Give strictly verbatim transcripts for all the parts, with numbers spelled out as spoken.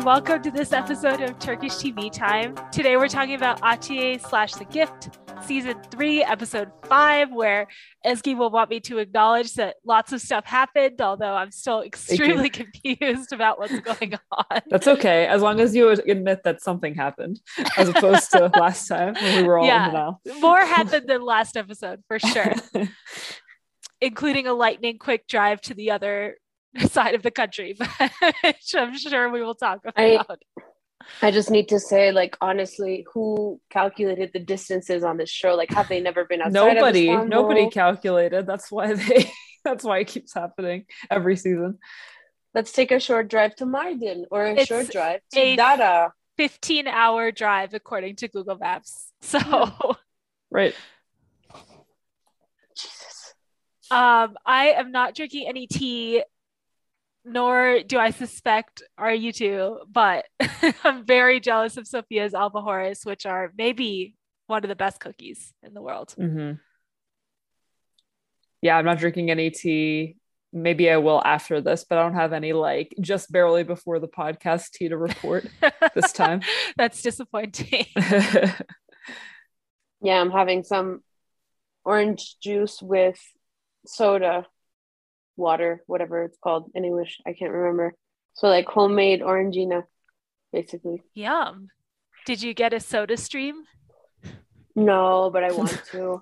and welcome to this episode of Turkish T V Time. Today we're talking about Atiye slash The Gift, Season three, Episode five, where Ezgi will want me to acknowledge that lots of stuff happened, although I'm still extremely confused about what's going on. That's okay, as long as you admit that something happened, as opposed to last time when we were all yeah, in the now. More happened than last episode, for sure. Including a lightning quick drive to the other side of the country, which I'm sure we will talk about. I, I just need to say, like, honestly, who calculated the distances on this show? Like, have they never been outside? Nobody, of nobody calculated. That's why they. That's why it keeps happening every season. Let's take a short drive to Mardin or a it's short drive to Dara. fifteen hour drive according to Google Maps. So, yeah. Right. Jesus. Um, I am not drinking any tea. Nor do I suspect are you two, but I'm very jealous of Sophia's albahoras, which are maybe one of the best cookies in the world. Mm-hmm. Yeah, I'm not drinking any tea. Maybe I will after this, but I don't have any, like, just barely before the podcast tea to report this time. That's disappointing. Yeah, I'm having some orange juice with soda. Water, whatever it's called in English, I can't remember. So, like, homemade orangina, basically. Yum. Did you get a soda stream? No, but I want to.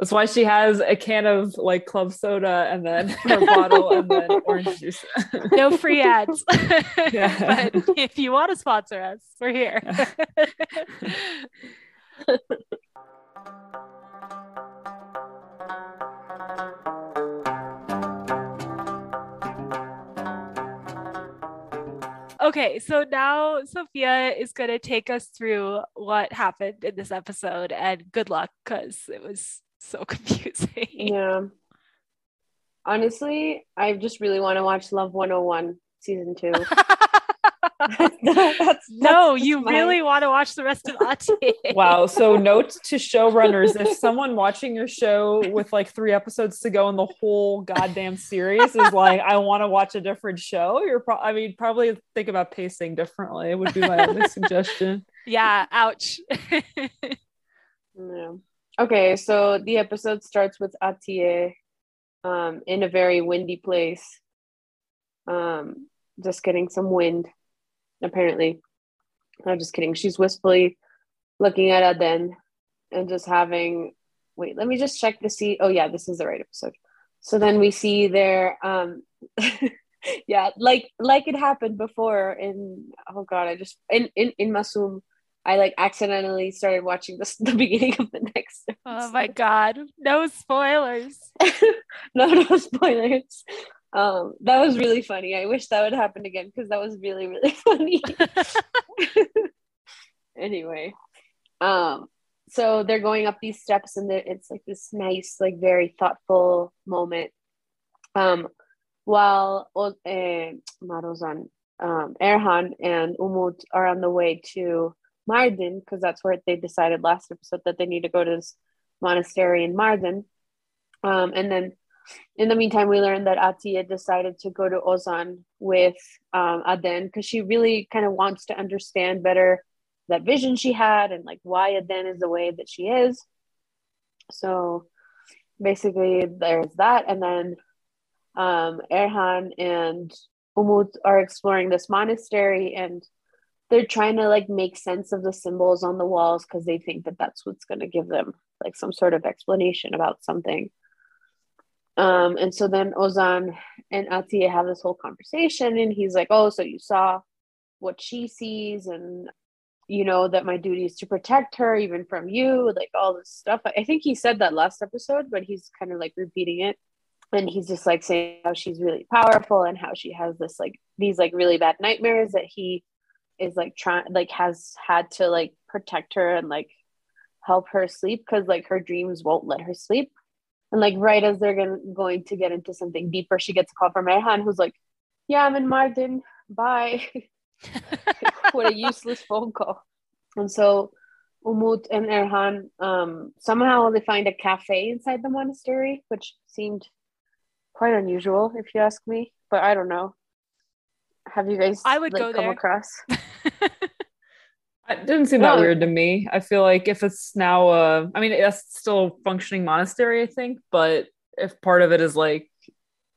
That's why she has a can of, like, club soda and then her bottle and then orange juice. No free ads. Yeah. But if you want to sponsor us, we're here. Okay, so now Sophia is going to take us through what happened in this episode, and good luck, because it was so confusing. Yeah. Honestly, I just really want to watch Love one oh one Season two. that's, that's, no, that's you my... really want to watch the rest of Atiye. Wow, so note to showrunners, if someone watching your show with, like, three episodes to go in the whole goddamn series is like, I want to watch a different show, you're pro- I mean, probably think about pacing differently. It would be my only suggestion. Yeah, ouch. Yeah. Okay, so the episode starts with Atiye um, in a very windy place, um, just getting some wind. Apparently, I'm just kidding. She's wistfully looking at Aden and just having, wait, let me just check to see. Oh yeah, this is the right episode. So then we see their, um, yeah, like, like it happened before in, oh God, I just, in, in, in Masum, I like accidentally started watching this the beginning of the next episode. Oh my God. No spoilers. no, no spoilers. Um, that was really funny. I wish that would happen again, because that was really, really funny. Anyway, um, so they're going up these steps, and it's like this nice, like, very thoughtful moment. Um, while uh, Marozan, um, Erhan, and Umut are on the way to Mardin, because that's where they decided last episode that they need to go to this monastery in Mardin, um, and then. In the meantime, we learned that Atiye decided to go to Ozan with um, Aden, because she really kind of wants to understand better that vision she had and, like, why Aden is the way that she is. So basically there's that. And then um, Erhan and Umut are exploring this monastery, and they're trying to, like, make sense of the symbols on the walls, because they think that that's what's going to give them, like, some sort of explanation about something. Um, and so then Ozan and Atiye have this whole conversation, and he's like, oh, so you saw what she sees, and you know that my duty is to protect her even from you, like all this stuff. I think he said that last episode, but he's kind of like repeating it, and he's just like saying how she's really powerful and how she has this, like, these, like, really bad nightmares that he is, like, trying, like, has had to, like, protect her and, like, help her sleep, because, like, her dreams won't let her sleep. And, like, right as they're gonna, going to get into something deeper, she gets a call from Erhan, who's like, yeah, I'm in Mardin. Bye. Like, what a useless phone call. And so Umut and Erhan, um, somehow they find a cafe inside the monastery, which seemed quite unusual, if you ask me. But I don't know. have you guys I would like, go come there. across? It didn't seem no. that weird to me. I feel like if it's now, uh, I mean, it's still a functioning monastery, I think, but if part of it is like,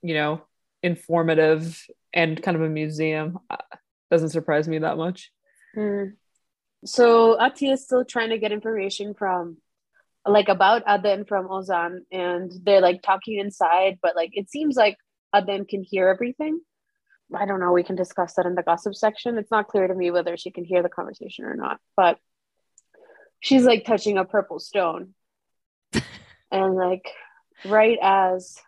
you know, informative and kind of a museum, uh, doesn't surprise me that much. Mm. So Atiye is still trying to get information from, like, about Adan from Ozan, and they're like talking inside, but like it seems like Adan can hear everything. I don't know, we can discuss that in the gossip section. It's not clear to me whether she can hear the conversation or not, but she's like touching a purple stone. And like right as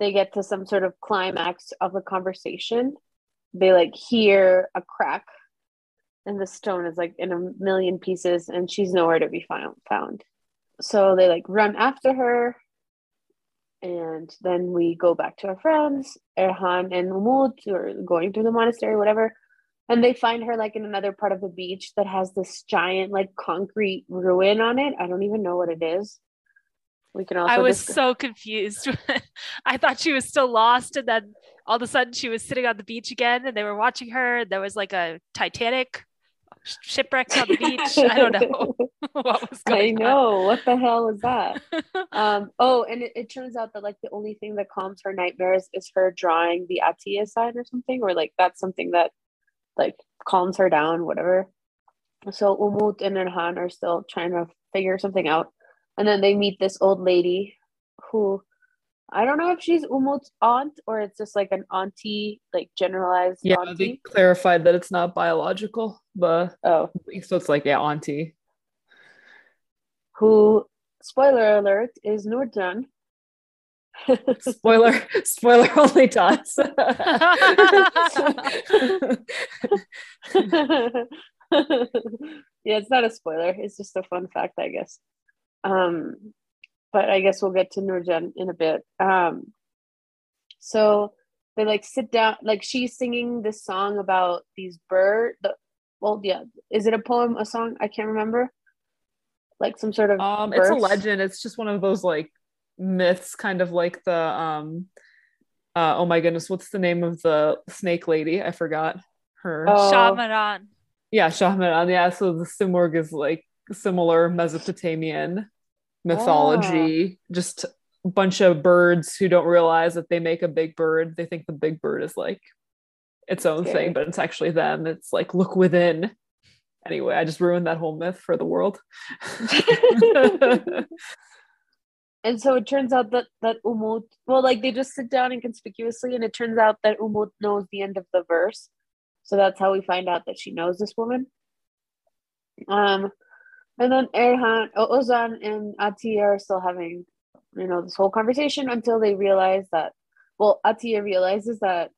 they get to some sort of climax of the conversation, they like hear a crack and the stone is like in a million pieces and she's nowhere to be found. So they like run after her. And then we go back to our friends, Erhan and Umud, who are going through the monastery, whatever. And they find her like in another part of the beach that has this giant like concrete ruin on it. I don't even know what it is. We can also I was discuss- so confused. I thought she was still lost. And then all of a sudden she was sitting on the beach again and they were watching her. There was like a Titanic shipwreck on the beach. I don't know. What was going I know on? What the hell was that? um oh and it, it turns out that like the only thing that calms her nightmares is her drawing the Atiye sign or something, or like that's something that like calms her down, whatever. So Umut and Erhan are still trying to figure something out, and then they meet this old lady who I don't know if she's Umut's aunt or it's just like an auntie, like generalized yeah auntie. They clarified that it's not biological, but oh so it's like yeah auntie, who, spoiler alert, is Nurhan. Spoiler, spoiler only to us. Yeah, it's not a spoiler. It's just a fun fact, I guess. Um, but I guess we'll get to Nurhan in a bit. Um, so they like sit down, like she's singing this song about these birds. The, well, yeah, is it a poem, a song? I can't remember. Like some sort of um verse. It's a legend. It's just one of those like myths, kind of like the um uh oh my goodness, what's the name of the snake lady? I forgot her. oh. Shahmaran. yeah Shahmaran yeah so the Simurgh is like similar Mesopotamian mythology. oh. Just a bunch of birds who don't realize that they make a big bird. They think the big bird is like its own okay. thing, but it's actually them. It's like, look within. Anyway, I just ruined that whole myth for the world. And so it turns out that, that Umut, well, like they just sit down inconspicuously, and it turns out that Umut knows the end of the verse. So that's how we find out that she knows this woman. Um, and then Erhan, Ozan and Atiye are still having, you know, this whole conversation until they realize that, well, Atiye realizes that,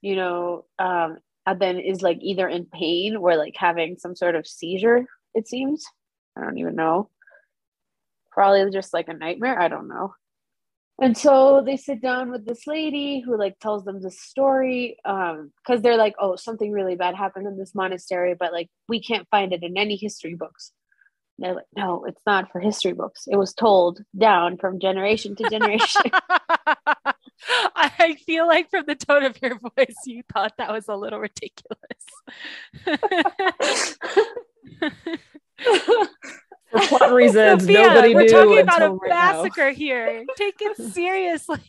you know, um, Adan is like either in pain or like having some sort of seizure, it seems. I don't even know. Probably just like a nightmare. I don't know. And so they sit down with this lady who like tells them the story. Um, because they're like, oh, something really bad happened in this monastery, but like we can't find it in any history books. And they're like, no, it's not for history books. It was told down from generation to generation. I feel like from the tone of your voice, you thought that was a little ridiculous. For plot reasons, Sophia, nobody we're knew. We're talking about a right massacre now. Here. Take it seriously.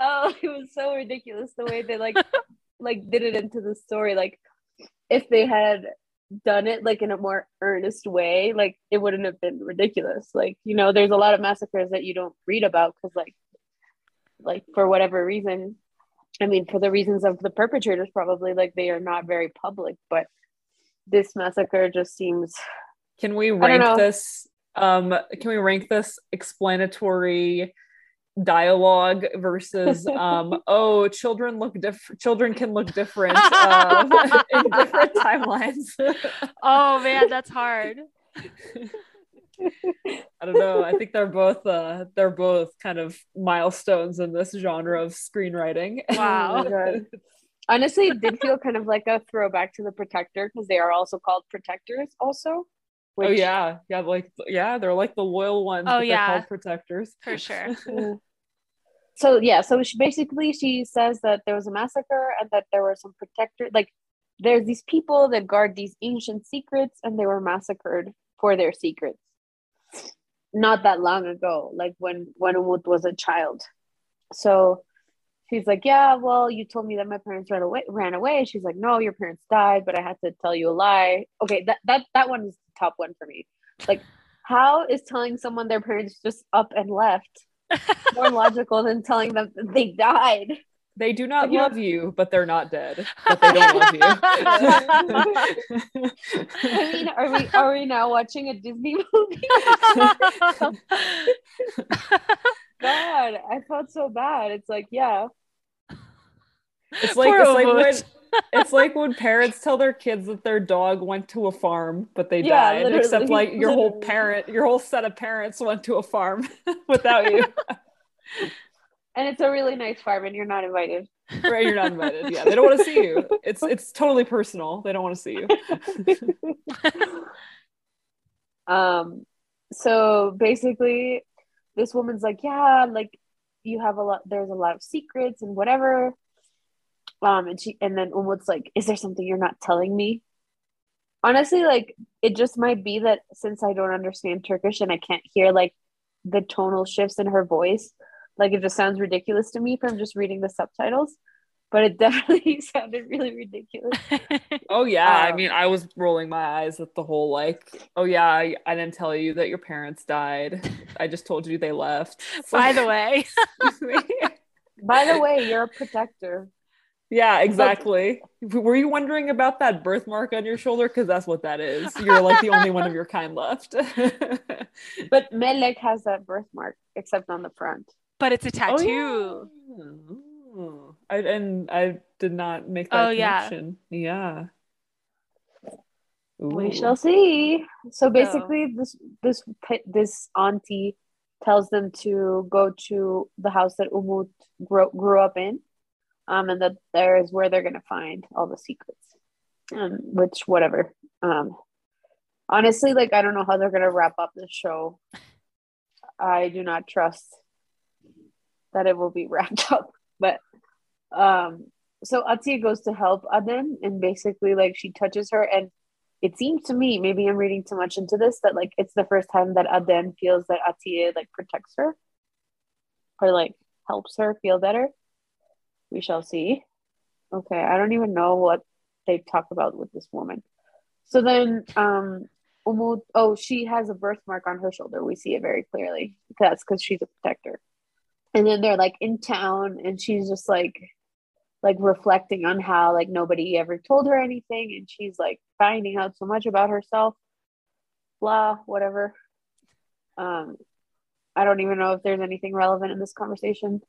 Oh, it was so ridiculous the way they like, like did it into the story. Like, if they had done it like in a more earnest way, like it wouldn't have been ridiculous. Like, you know, there's a lot of massacres that you don't read about because like like for whatever reason, I mean for the reasons of the perpetrators probably, like they are not very public, but this massacre just seems. Can we rank this um can we rank this explanatory dialogue versus um oh children look different children can look different uh, in different timelines? Oh man, that's hard. I don't know. I think they're both uh they're both kind of milestones in this genre of screenwriting. Wow. Oh honestly, it did feel kind of like a throwback to The Protector, because they are also called protectors also. Which, oh yeah, yeah, like yeah, they're like the loyal ones. Oh yeah, called protectors for sure. So yeah, so she basically she says that there was a massacre and that there were some protectors, like there's these people that guard these ancient secrets, and they were massacred for their secrets not that long ago, like when when Umut was a child. So she's like, yeah, well, you told me that my parents ran away. Ran away. She's like, no, your parents died, but I had to tell you a lie. Okay, that that that one is the top one for me. Like, how is telling someone their parents just up and left more logical than telling them that they died? They do not like, love you, know, you, but they're not dead. But they don't love you. I mean, are we are we now watching a Disney movie? God, I felt so bad. It's like, yeah. It's like, it's like, when, it's like when parents tell their kids that their dog went to a farm, but they yeah, died. Except like your literally. whole parent, your whole set of parents went to a farm without you. And it's a really nice farm and you're not invited. Right, you're not invited. Yeah, they don't want to see you. It's it's totally personal. They don't want to see you. um, so basically this woman's like, yeah, like you have a lot, there's a lot of secrets and whatever. Um, and she, and then Umut's like, is there something you're not telling me? Honestly, like it just might be that since I don't understand Turkish and I can't hear like the tonal shifts in her voice, like it just sounds ridiculous to me from just reading the subtitles, but it definitely sounded really ridiculous. Oh yeah, um, I mean, I was rolling my eyes at the whole like, oh yeah, I, I didn't tell you that your parents died. I just told you they left. So, by the way, by the way, you're a protector. Yeah, exactly. But, were you wondering about that birthmark on your shoulder? Because that's what that is. You're like the only one of your kind left. But Melek has that birthmark, except on the front. But it's a tattoo. Oh, yeah. I, and I did not make that oh, connection. Yeah. yeah. We shall see. So basically, oh. this this this auntie tells them to go to the house that Umut grew, grew up in, um, and that there is where they're gonna find all the secrets. Um, which whatever. Um, honestly, like I don't know how they're gonna wrap up the show. I do not trust that it will be wrapped up, but um so Atiye goes to help Adan, and basically like she touches her, and it seems to me, maybe I'm reading too much into this, that like it's the first time that Adan feels that Atiye like protects her or like helps her feel better. We shall see. Okay, I don't even know what they talk about with this woman. So then um Umut, oh she has a birthmark on her shoulder, we see it very clearly. That's because she's a protector. And then they're like in town, and she's just like, like reflecting on how like nobody ever told her anything, and she's like finding out so much about herself, blah, whatever. Um, I don't even know if there's anything relevant in this conversation,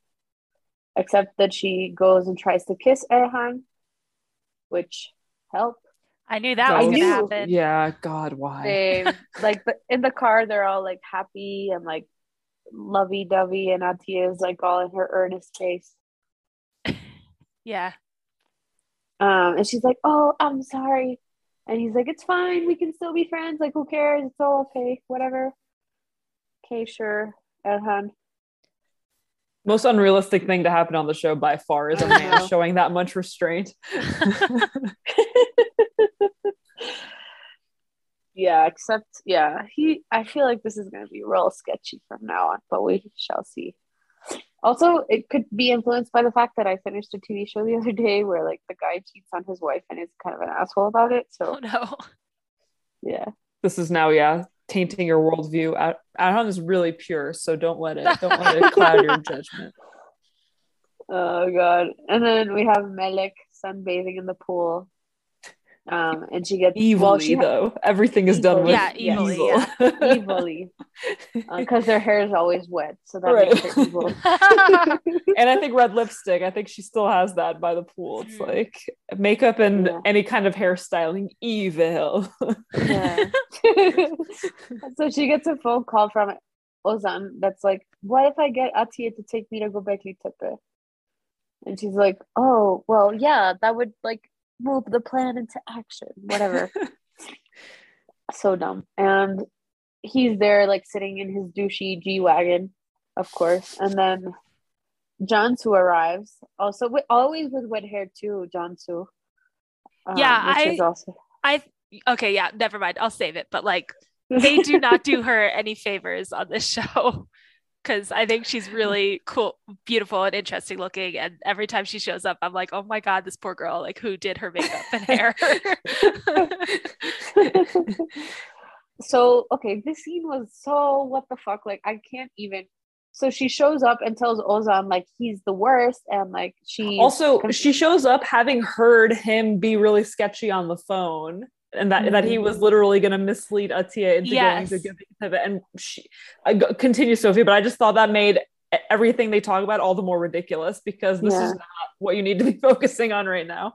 except that she goes and tries to kiss Erhan, which help. I knew that was gonna happen. Yeah, God, why? They, like the, in the car, they're all like happy and like lovey-dovey, and Atiye is like all in her earnest face. Yeah. Um, and she's like, oh, I'm sorry. And he's like, it's fine, we can still be friends, like who cares, it's all okay, whatever. Okay, sure, Erhan. Most unrealistic thing to happen on the show by far is a man showing that much restraint. Yeah, except, yeah, he, I feel like this is going to be real sketchy from now on, but we shall see. Also, it could be influenced by the fact that I finished a T V show the other day where, like, the guy cheats on his wife and is kind of an asshole about it, so. Oh, no. Yeah. This is now, yeah, tainting your worldview. Adhan is really pure, so don't let it, don't let it cloud your judgment. Oh, God. And then we have Melek sunbathing in the pool. Um, and she gets evilly, well, she though ha- everything is evil. Done with yeah, evil. Evil. Yeah. evilly because uh, their hair is always wet, so that right. makes it evil. And I think red lipstick, I think she still has that by the pool. It's like makeup and yeah. any kind of hairstyling evil. Yeah. So she gets a phone call from Ozan that's like, what if I get Atiye to take me to Göbekli Tepe? And she's like, oh well yeah, that would like move the plan into action, whatever. So dumb. And he's there like sitting in his douchey G-Wagon, of course, and then Cansu arrives also, with, always with wet hair too, Cansu. Um, yeah, which I, is also... I, okay, yeah, never mind. I'll save it. But like, they do not do her any favors on this show, because I think she's really cool, beautiful, and interesting looking. And every time she shows up, I'm like, oh my God, this poor girl, like who did her makeup and hair? So, okay, this scene was so what the fuck? Like, I can't even. So she shows up and tells Ozan like he's the worst, and like she also confused. She shows up having heard him be really sketchy on the phone, and that mm-hmm. that he was literally going to mislead Atiye into yes. going to Göbekli Tepe. And she I go, continue, Sophie, but I just thought that made everything they talk about all the more ridiculous, because this yeah. is not what you need to be focusing on right now.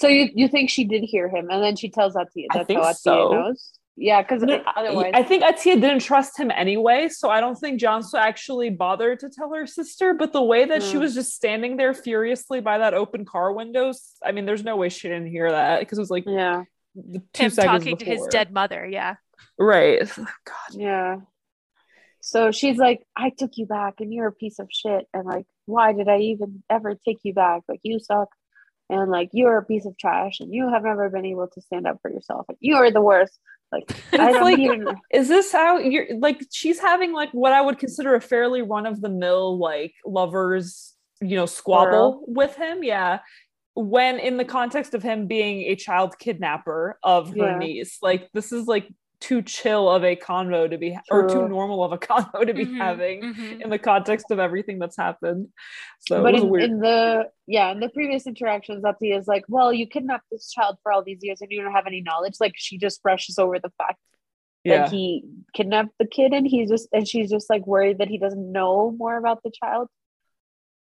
So you you think she did hear him, and then she tells Atiye. That's I think how Atiye so. knows. Yeah, because no, otherwise... I think Atiye didn't trust him anyway, so I don't think Cansu actually bothered to tell her sister, but the way that mm. she was just standing there furiously by that open car window, I mean, there's no way she didn't hear that, because it was like yeah. two him seconds talking before. To his dead mother, yeah. Right. Oh, God. Yeah. So she's like, I took you back, and you're a piece of shit, and like, why did I even ever take you back? Like, you suck. And like, you're a piece of trash, and you have never been able to stand up for yourself. Like, you are the worst. Like, I don't like even... is this how you're like, she's having like what I would consider a fairly run of the mill, like lovers, you know, squabble Girl. with him. Yeah. When in the context of him being a child kidnapper of her yeah. niece, like this is like too chill of a convo to be, True. or too normal of a convo to be mm-hmm, having mm-hmm. in the context of everything that's happened. So but it was in, weird. in the, yeah, in the previous interactions, Atiye is like, well, you kidnapped this child for all these years and you don't have any knowledge. Like she just brushes over the fact yeah. that he kidnapped the kid, and he's just, and she's just like worried that he doesn't know more about the child,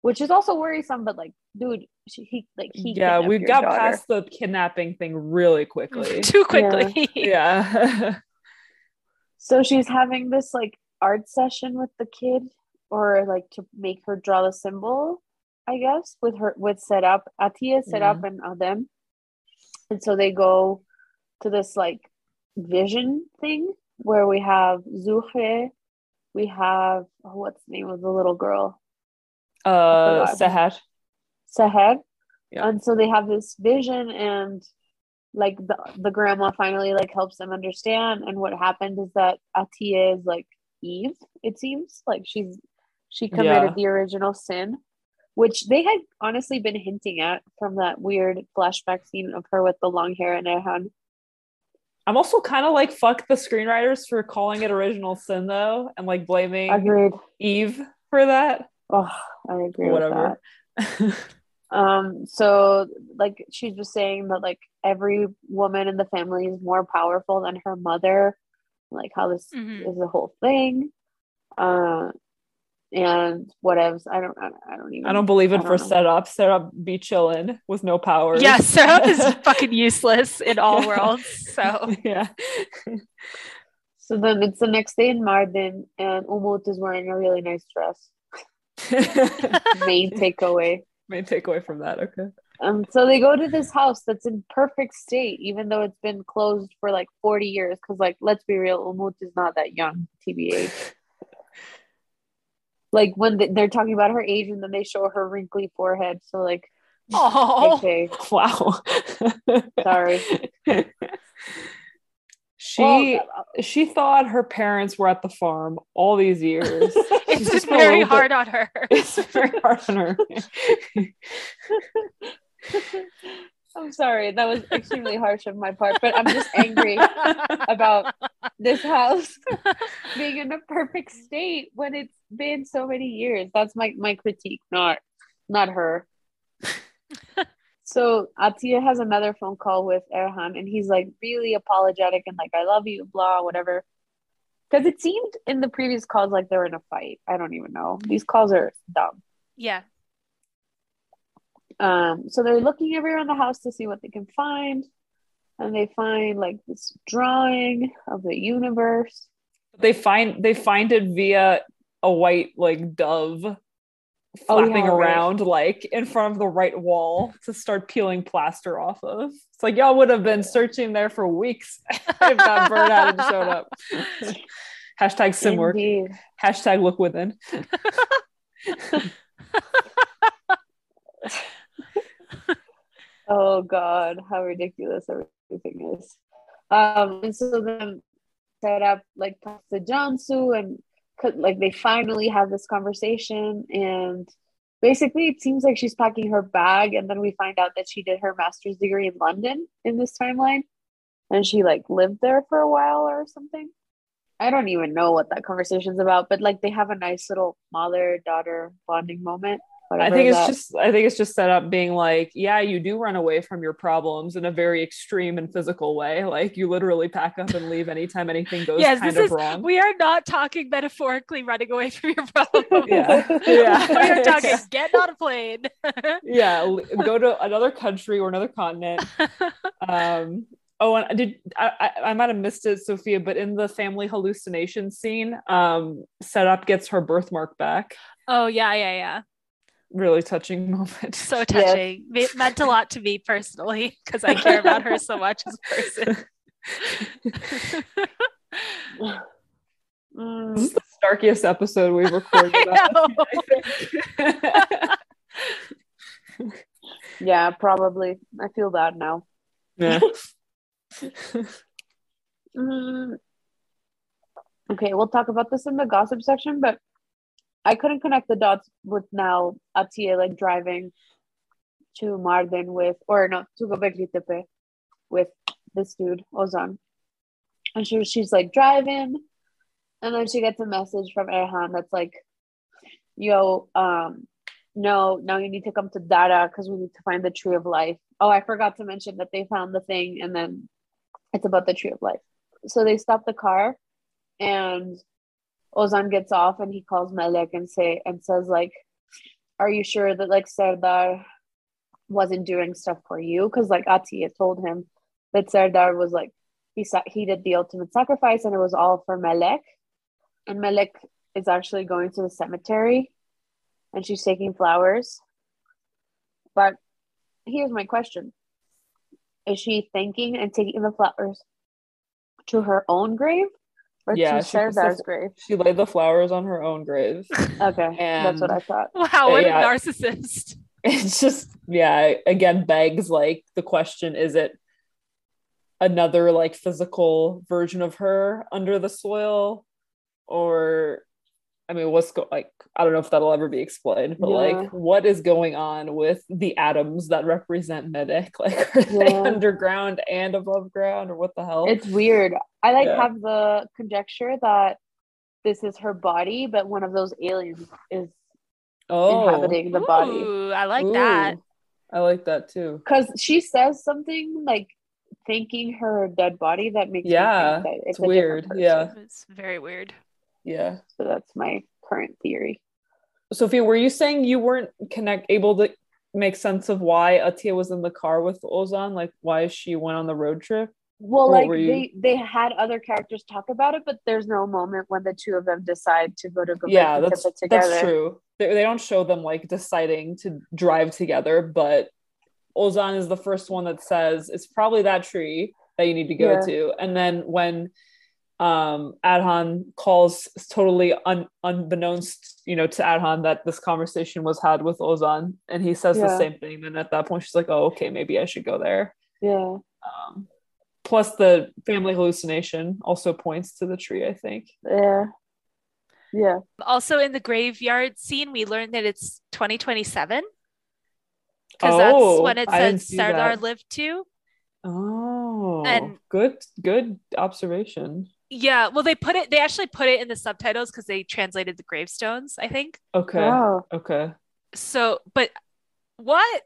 which is also worrisome, but like, dude, she, he, like he, yeah, we've got daughter. past the kidnapping thing really quickly, too quickly. Yeah. yeah. So she's having this like art session with the kid, or like to make her draw the symbol, I guess, with her, with set up Atiye set yeah. up and Adem. And so they go to this like vision thing where we have Zuhre, we have, oh, what's the name of the little girl? Uh, Seher. Seher. Yeah. And so they have this vision, and like the, the grandma finally like helps them understand. And what happened is that Atiye is like Eve, it seems like she's she committed yeah. the original sin, which they had honestly been hinting at from that weird flashback scene of her with the long hair and Erhan. I'm also kind of like, fuck the screenwriters for calling it original sin though, and like blaming Agreed. Eve for that. Oh, I agree Whatever. with that. um, so, like, she's just saying that, like, every woman in the family is more powerful than her mother. Like, how this mm-hmm. is the whole thing. Uh, and whatevs. I don't, I, I don't even. I don't believe it I for Serap. Serap be chillin' with no power. Yeah, Serap is fucking useless in all worlds. So, yeah. So then it's the next day in Mardin, and Umut is wearing a really nice dress. main takeaway main takeaway from that. Okay. Um so they go to this house that's in perfect state, even though it's been closed for like forty years, because like, let's be real, Umut is not that young, T B H. Like when they, they're talking about her age, and then they show her wrinkly forehead, so like, oh okay. wow. Sorry. She well, she thought her parents were at the farm all these years. It's just very hard bit, on her. It's very hard on her. I'm sorry, that was extremely harsh of my part, but I'm just angry about this house being in a perfect state when it's been so many years. That's my, my critique, not not her. So Atiye has another phone call with Erhan, and he's like really apologetic and like, I love you, blah, whatever. Because it seemed in the previous calls like they were in a fight. I don't even know. These calls are dumb. Yeah. Um. So they're looking everywhere in the house to see what they can find. And they find like this drawing of the universe. They find they find it via a white like dove. Flapping oh, yeah, around right. like in front of the right wall to start peeling plaster off of. It's like, y'all would have been searching there for weeks if that bird hadn't showed up. Hashtag Simurgh. Hashtag look within. Oh God, how ridiculous everything is. Um, and so then set up like the Jansu and could, like they finally have this conversation, and basically it seems like she's packing her bag, and then we find out that she did her master's degree in London in this timeline, and she like lived there for a while or something. I don't even know what that conversation's about, but like they have a nice little mother-daughter bonding moment. I think it's that. just I think it's just set up being like, yeah, you do run away from your problems in a very extreme and physical way. Like you literally pack up and leave anytime anything goes yes, kind this of is, wrong. We are not talking metaphorically running away from your problems. Yeah. yeah. We are talking get on a plane. yeah. Go to another country or another continent. Um Oh, and did I, I might have missed it, Sophia, but in the family hallucination scene, um, Setup gets her birthmark back. Oh yeah, yeah, yeah. Really touching moment. So touching. Yeah. It meant a lot to me personally because I care about her so much as a person. mm. This is the starkest episode we've recorded. I know. yeah, probably. I feel bad now. Yeah. mm. Okay, we'll talk about this in the gossip section, but I couldn't connect the dots with now Atiye like driving to Mardin with or no to Göbekli Tepe with this dude Ozan, and she she's like driving, and then she gets a message from Erhan that's like, yo, um no, now you need to come to Dara because we need to find the tree of life. Oh, I forgot to mention that they found the thing, and then it's about the tree of life. So they stop the car, and Ozan gets off, and he calls Melek and say and says like, "Are you sure that like Serdar wasn't doing stuff for you?" Because like Atiye told him that Serdar was like he sa- he did the ultimate sacrifice, and it was all for Melek. And Melek is actually going to the cemetery, and she's taking flowers. But here's my question: is she thanking and taking the flowers to her own grave? Or yeah, to Serdar's grave. She laid the flowers on her own grave. Okay, and that's what I thought. Wow, what yeah, a narcissist. It's just, yeah, again, begs like the question, is it another like physical version of her under the soil? Or, I mean, what's go- like, I don't know if that'll ever be explained, but yeah. like, what is going on with the atoms that represent Medic? Like, are yeah. they underground and above ground, or what the hell? It's weird. I like yeah. have the conjecture that this is her body, but one of those aliens is oh. inhabiting the Ooh, body. I like Ooh. that. I like that too. Because she says something like thanking her dead body that makes yeah, me think that it's, it's weird. Yeah, it's very weird. Yeah. So that's my current theory. Sophia, were you saying you weren't connect able to make sense of why Atiye was in the car with Ozan? Like, why she went on the road trip? Well, what like they, they had other characters talk about it, but there's no moment when the two of them decide to go to Göbekli yeah, that's, Tepe together. That's true. They, they don't show them like deciding to drive together, but Ozan is the first one that says it's probably that tree that you need to go yeah. to. And then when um, Adhan calls, totally un- unbeknownst, you know, to Adhan that this conversation was had with Ozan, and he says yeah. the same thing. And at that point, she's like, "Oh, okay, maybe I should go there." Yeah. Um, Plus the family hallucination also points to the tree, I think. Yeah. Yeah. Also in the graveyard scene, we learned that it's twenty twenty-seven. Because oh, that's when it says Serdar lived to. Oh, and good, good observation. Yeah. Well, they put it, they actually put it in the subtitles because they translated the gravestones, I think. Okay. Wow. Okay. So, but what?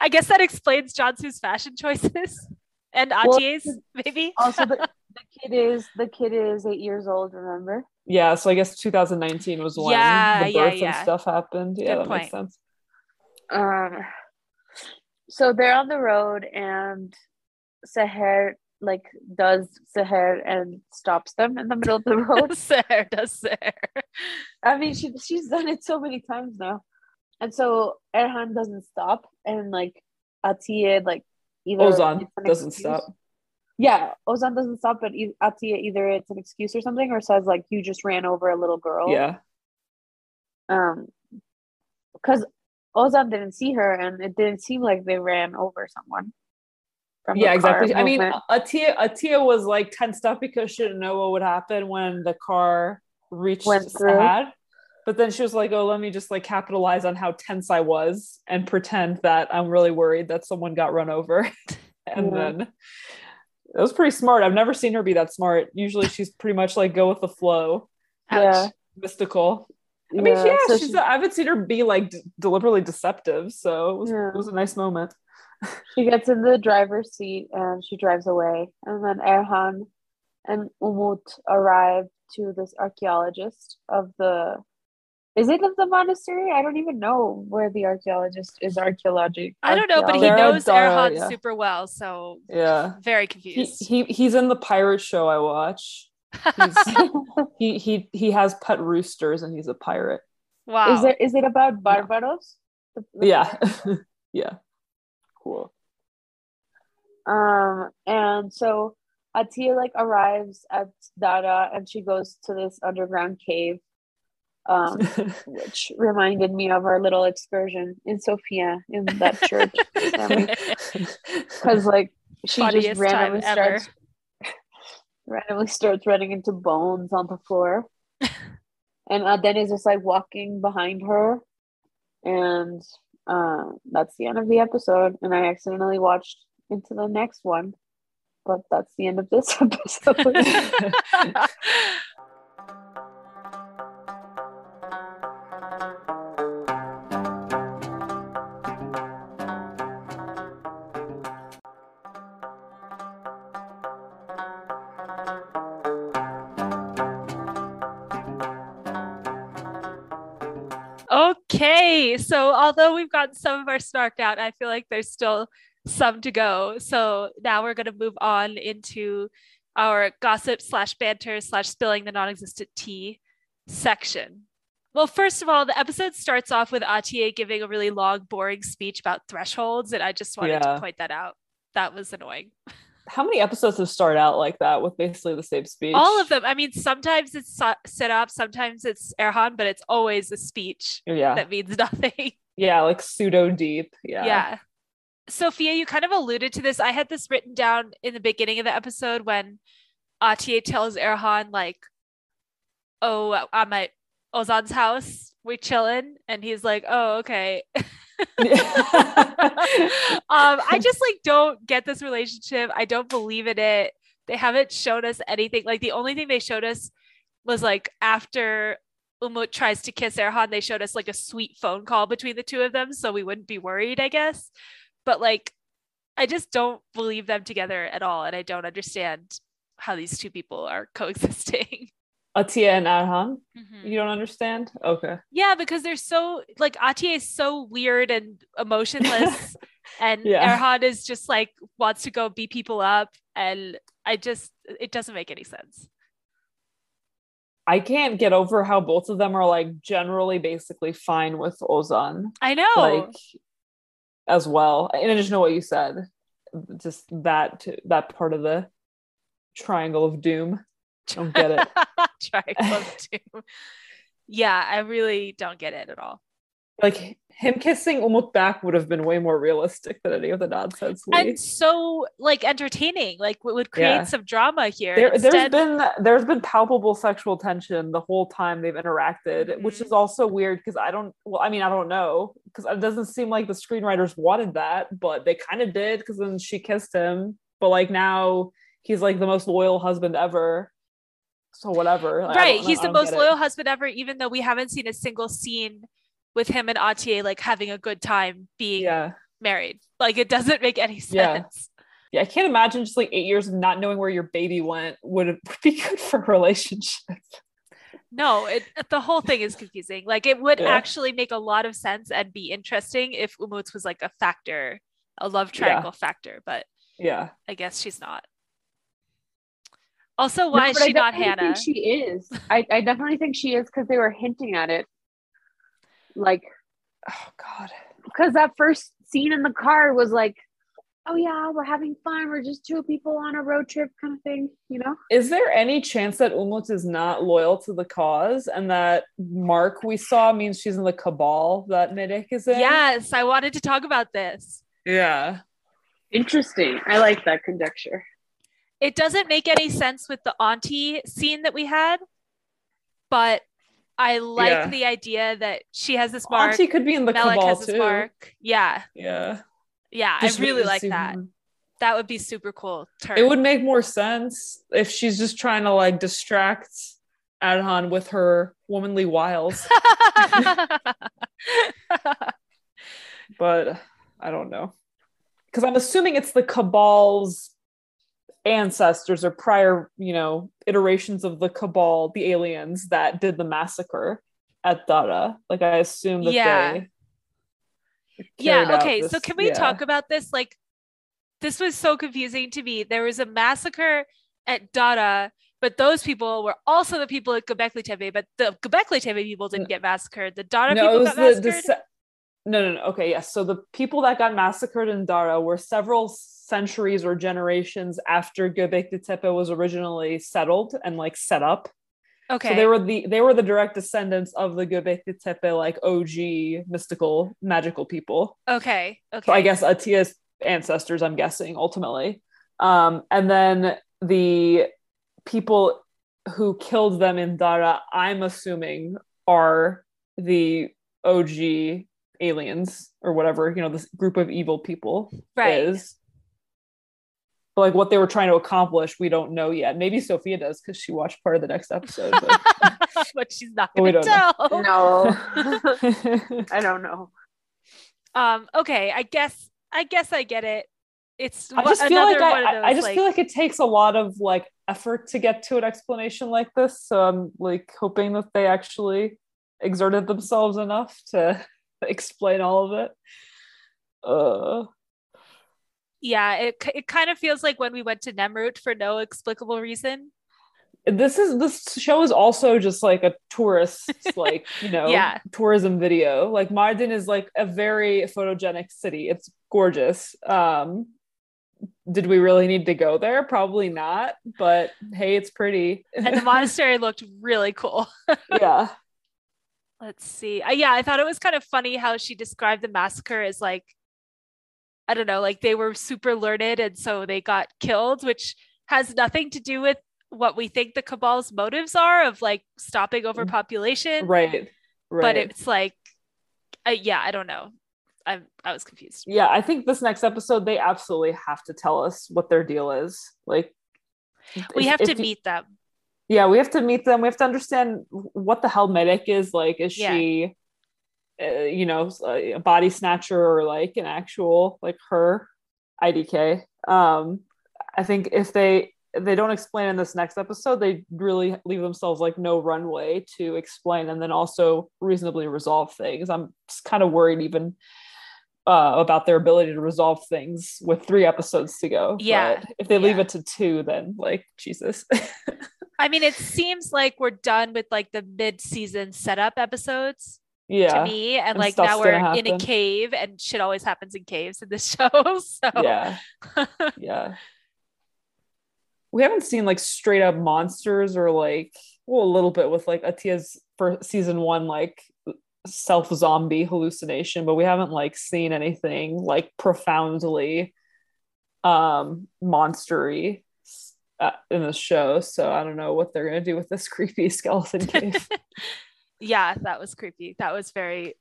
I guess that explains Jansu's fashion choices. And Atiye's, well, maybe. Also, the, the kid is the kid is eight years old. Remember? Yeah. So I guess two thousand nineteen was when yeah, the birth yeah, yeah. and stuff happened. Yeah, Good that point. makes sense. Um. So they're on the road, and Seher like does Seher and stops them in the middle of the road. Seher does Seher. I mean, she she's done it so many times now, and so Erhan doesn't stop, and like Atiye like. Either Ozan doesn't excuse. stop. Yeah, Ozan doesn't stop, but e- Atiye either it's an excuse or something, or says like, "You just ran over a little girl." Yeah. Um, because Ozan didn't see her, and it didn't seem like they ran over someone. From yeah, exactly. I mean, Atiye Atiye was like tensed up because she didn't know what would happen when the car reached Sahad. But then she was like, oh, let me just like capitalize on how tense I was and pretend that I'm really worried that someone got run over. and yeah. then it was pretty smart. I've never seen her be that smart. Usually she's pretty much like go with the flow. Yeah. Mystical. I mean, yeah, yeah so she's she, I haven't seen her be like d- deliberately deceptive. So it was, yeah. it was a nice moment. She gets in the driver's seat and she drives away. And then Erhan and Umut arrive to this archaeologist of the... Is it of the monastery? I don't even know where the archaeologist is archaeology. I don't know, but he They're knows Dara, Erhan yeah. super well, so yeah, very confused. He, he he's in the pirate show I watch. He's, he he he has pet roosters, and he's a pirate. Wow. Is there is it about Barbaros? Yeah, the, the yeah. yeah. Cool. Um, and so Atiye like arrives at Dara, and she goes to this underground cave. Um, which reminded me of our little excursion in Sofia in that church, because like she Funniest just randomly starts ever. randomly starts running into bones on the floor, and Aden is just like walking behind her, and uh, that's the end of the episode. And I accidentally watched into the next one, but that's the end of this episode. Okay, so although we've gotten some of our snark out, I feel like there's still some to go. So now we're going to move on into our gossip slash banter slash spilling the non-existent tea section. Well, first of all, the episode starts off with Atiye giving a really long, boring speech about thresholds, and I just wanted yeah. to point that out. That was annoying. How many episodes have started out like that with basically the same speech? All of them. I mean, sometimes it's set up, sometimes it's Erhan, but it's always a speech yeah. that means nothing. Yeah, like pseudo deep. Yeah. Yeah. Sophia, you kind of alluded to this. I had this written down in the beginning of the episode when Atiye tells Erhan, like, oh, I'm at Ozan's house. We're chilling. And he's like, oh, okay. um, I just like don't get this relationship. I don't believe in it. They haven't shown us anything. Like the only thing they showed us was like after Umut tries to kiss Erhan, they showed us like a sweet phone call between the two of them, so we wouldn't be worried, I guess. But like, I just don't believe them together at all, and I don't understand how these two people are coexisting. Atiye and Erhan? Mm-hmm. You don't understand? Okay. Yeah, because they're so, like, Atiye is so weird and emotionless, and yeah. Erhan is just, like, wants to go beat people up, and I just, it doesn't make any sense. I can't get over how both of them are, like, generally basically fine with Ozan. I know! Like, as well. In addition to what you said, just that that part of the triangle of doom. Don't get it. Triangle of doom. Yeah, I really don't get it at all. Like him kissing Umut back would have been way more realistic than any of the nonsense. We... And so like entertaining, like it would create yeah. some drama here. There, Instead... There's been there's been palpable sexual tension the whole time they've interacted, mm-hmm. which is also weird because I don't. Well, I mean, I don't know because it doesn't seem like the screenwriters wanted that, but they kind of did because then she kissed him. But like now he's like the most loyal husband ever. So whatever. Right. He's the most loyal husband ever, even though we haven't seen a single scene with him and Atiye like having a good time being yeah. married. Like it doesn't make any sense. Yeah. yeah. I can't imagine just like eight years of not knowing where your baby went would be good for a relationship. No, it, the whole thing is confusing. Like it would yeah. actually make a lot of sense and be interesting if Umut was like a factor, a love triangle yeah. factor, but yeah, I guess she's not. Also, why no, is she not Hannah? I think she is. I, I definitely think she is because they were hinting at it. Like, oh God. Because that first scene in the car was like, oh yeah, we're having fun, we're just two people on a road trip kind of thing, you know? Is there any chance that Umut is not loyal to the cause and that mark we saw means she's in the cabal that Midik is in? Yes, I wanted to talk about this. Yeah. Interesting. I like that conjecture. It doesn't make any sense with the auntie scene that we had, but I like yeah. the idea that she has this mark. Auntie could be in the Melek cabal has too. This mark. Yeah. Yeah. Yeah, just I really, really like super... that. That would be super cool. Turn. It would make more sense if she's just trying to like distract Adhan with her womanly wiles. But I don't know. Because I'm assuming it's the Cabal's ancestors or prior, you know, iterations of the Cabal, the aliens that did the massacre at Dara. Like I assume that yeah. they... Yeah, okay, this, so can we yeah. talk about this? Like, this was so confusing to me. There was a massacre at Dara, but those people were also the people at Göbekli Tepe, but the Göbekli Tepe people didn't get massacred. The Dara no, people got massacred? The, the, no, no, no, okay, yes. So the people that got massacred in Dara were several centuries or generations after Göbekli Tepe was originally settled and, like, set up. Okay. So they were the they were the direct descendants of the Göbekli Tepe, like O G mystical magical people. Okay. Okay. So I guess Atiye's ancestors, I'm guessing, ultimately. Um, and then the people who killed them in Dara, I'm assuming, are the O G aliens or whatever, you know, this group of evil people right. is. But like what they were trying to accomplish, we don't know yet. Maybe Sophia does because she watched part of the next episode. But, but she's not going to tell. Know. No, I don't know. Um. Okay, I guess. I guess I get it. It's I just feel like I, those, I just like... feel like it takes a lot of like effort to get to an explanation like this. So I'm like hoping that they actually exerted themselves enough to explain all of it. Uh. Yeah, it it kind of feels like when we went to Nemrut for no explicable reason. This is this show is also just like a tourist, like, you know, yeah. tourism video. Like Mardin is like a very photogenic city. It's gorgeous. Um, did we really need to go there? Probably not. But hey, it's pretty. And the monastery looked really cool. Yeah. Let's see. Uh, yeah, I thought it was kind of funny how she described the massacre as like, I don't know, like they were super learned and so they got killed, which has nothing to do with what we think the Cabal's motives are of like stopping overpopulation. Right. Right. But it's like, uh, yeah, I don't know. I I was confused. Yeah. I think this next episode, they absolutely have to tell us what their deal is. Like we if, have to you, meet them. Yeah. We have to meet them. We have to understand what the hell Medik is. Like, is yeah. she... Uh, you know, a body snatcher or like an actual like her I D K. um I think if they they don't explain in this next episode, they really leave themselves like no runway to explain and then also reasonably resolve things. I'm kind of worried even uh about their ability to resolve things with three episodes to go. Yeah, but if they leave yeah. it to two, then like Jesus. I mean, it seems like we're done with like the mid-season setup episodes yeah to me, and, and like now we're in a cave and shit always happens in caves in this show, so yeah yeah we haven't seen like straight up monsters or like, well, a little bit with like Atiye's first season one like self zombie hallucination, but we haven't like seen anything like profoundly um monstery uh, in the show, so I don't know what they're gonna do with this creepy skeleton cave. Yeah, that was creepy. That was very,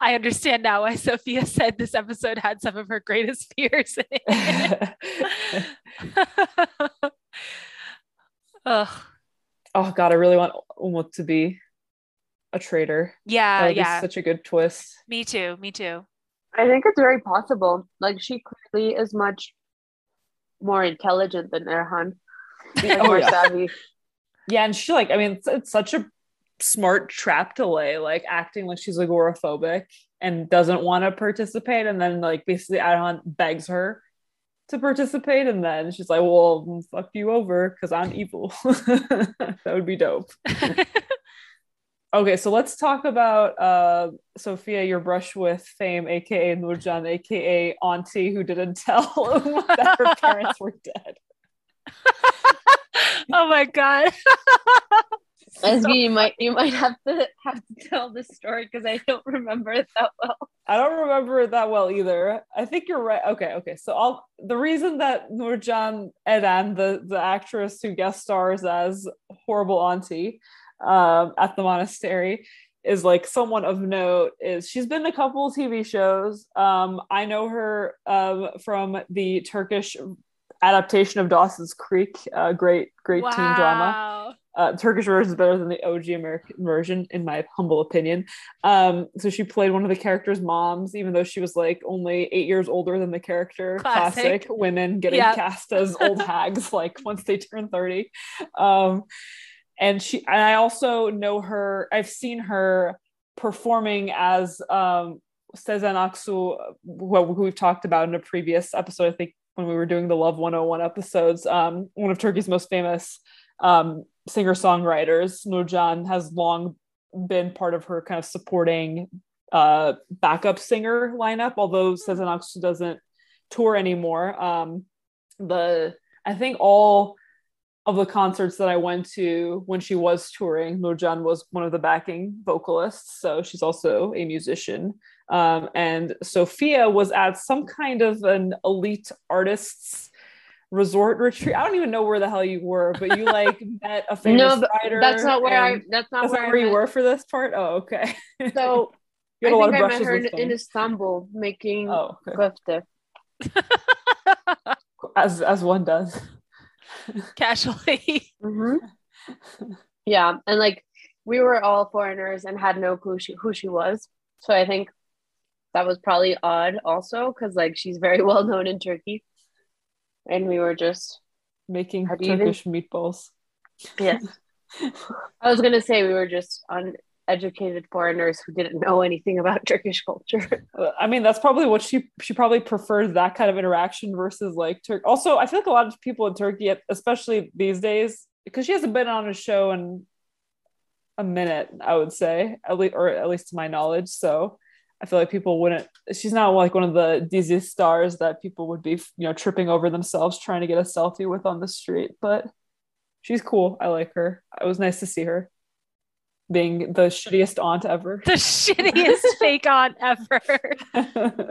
I understand now why Sophia said this episode had some of her greatest fears in it. Oh God, I really want Umut to be a traitor. Yeah, yeah. Such a good twist. Me too, me too. I think it's very possible. Like she clearly is much more intelligent than Erhan. Like, oh, more yeah. savvy. Yeah, and she like, I mean, it's, it's such a smart trap to lay, like acting like she's agoraphobic and doesn't want to participate, and then like basically Adhan begs her to participate, and then she's like, well, fuck you over because I'm evil. That would be dope. Okay, so let's talk about uh, Sophia, your brush with fame, aka Nurcan, aka Auntie, who didn't tell that her parents were dead. Oh my god! As so me, you might you might have to have to tell this story because I don't remember it that well. I don't remember it that well either. I think you're right. Okay, okay. So I'll, the reason that Nurcan Adan, the the actress who guest stars as horrible Auntie, um at the monastery, is like someone of note is she's been in a couple of T V shows. um I know her um from the Turkish adaptation of Dawson's Creek, uh great great wow. teen drama. Uh turkish version is better than the O G American version, in my humble opinion. Um so she played one of the characters' moms, even though she was like only eight years older than the character. Classic, classic women getting yep. cast as old hags like once they turn thirty. um And she, and I also know her, I've seen her performing as um, Sezen Aksu, who we've talked about in a previous episode, I think when we were doing the Love one oh one episodes, um, one of Turkey's most famous um, singer-songwriters. Nurcan has long been part of her kind of supporting uh, backup singer lineup, although Sezen Aksu doesn't tour anymore. Um, the, I think all... of the concerts that I went to when she was touring, Nurcan was one of the backing vocalists, so she's also a musician. Um, and Sophia was at some kind of an elite artists resort retreat. I don't even know where the hell you were, but you like met a famous no, writer. That's not where I. That's not that's where, where I you met. were for this part. Oh, okay. So you had I a lot think of brushes I met her in, in Istanbul making oh, okay. köfte, as as one does. Casually. Mm-hmm. Yeah, and like we were all foreigners and had no clue she, who she was, so I think that was probably odd also, because like she's very well known in Turkey and we were just making Turkish even... meatballs. Yes. I was gonna say we were just uneducated foreigners who didn't know anything about Turkish culture. I mean, that's probably what she she probably prefers, that kind of interaction versus like Turk. Also, I feel like a lot of people in Turkey, especially these days, because she hasn't been on a show in a minute, I would say, at least, or at least to my knowledge. So I feel like people wouldn't. She's not like one of the D Z stars that people would be, you know, tripping over themselves trying to get a selfie with on the street. But she's cool. I like her. It was nice to see her. Being the shittiest aunt ever. The shittiest fake aunt ever.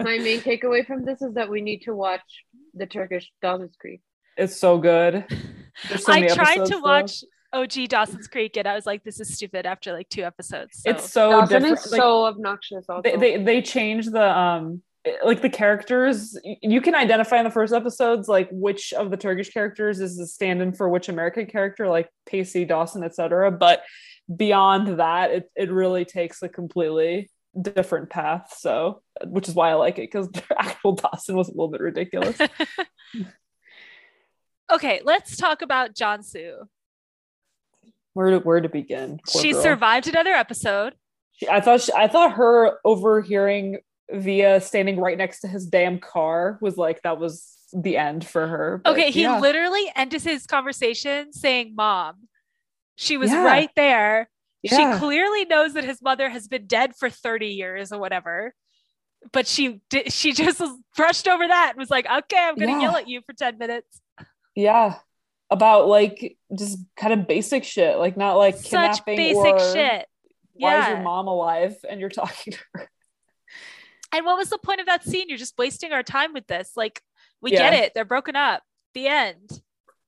My main takeaway from this is that we need to watch the Turkish Dawson's Creek. It's so good. So I tried episodes, to though. watch O G Dawson's Creek and I was like, this is stupid after like two episodes. So. It's so Dawson different. Is like, so obnoxious also. They, they, they changed the... um. like the characters. You can identify in the first episodes like which of the Turkish characters is the stand-in for which American character, like Pacey, Dawson, etc., but beyond that it, it really takes a completely different path, so which is why I like it, because the actual Dawson was a little bit ridiculous. Okay, let's talk about Cansu. Where to, where to begin? Poor she girl. Survived another episode. I thought she, I thought her overhearing Via standing right next to his damn car was like, that was the end for her. But, okay, he yeah. literally ended his conversation saying mom. She was yeah. right there. Yeah. She clearly knows that his mother has been dead for thirty years or whatever, but she did, she just was brushed over that and was like, okay, I'm gonna yeah. yell at you for ten minutes. Yeah, about like just kind of basic shit, like not like such basic shit. Why yeah. is your mom alive and you're talking to her? And what was the point of that scene? You're just wasting our time with this. Like, we yeah. get it. They're broken up. The end.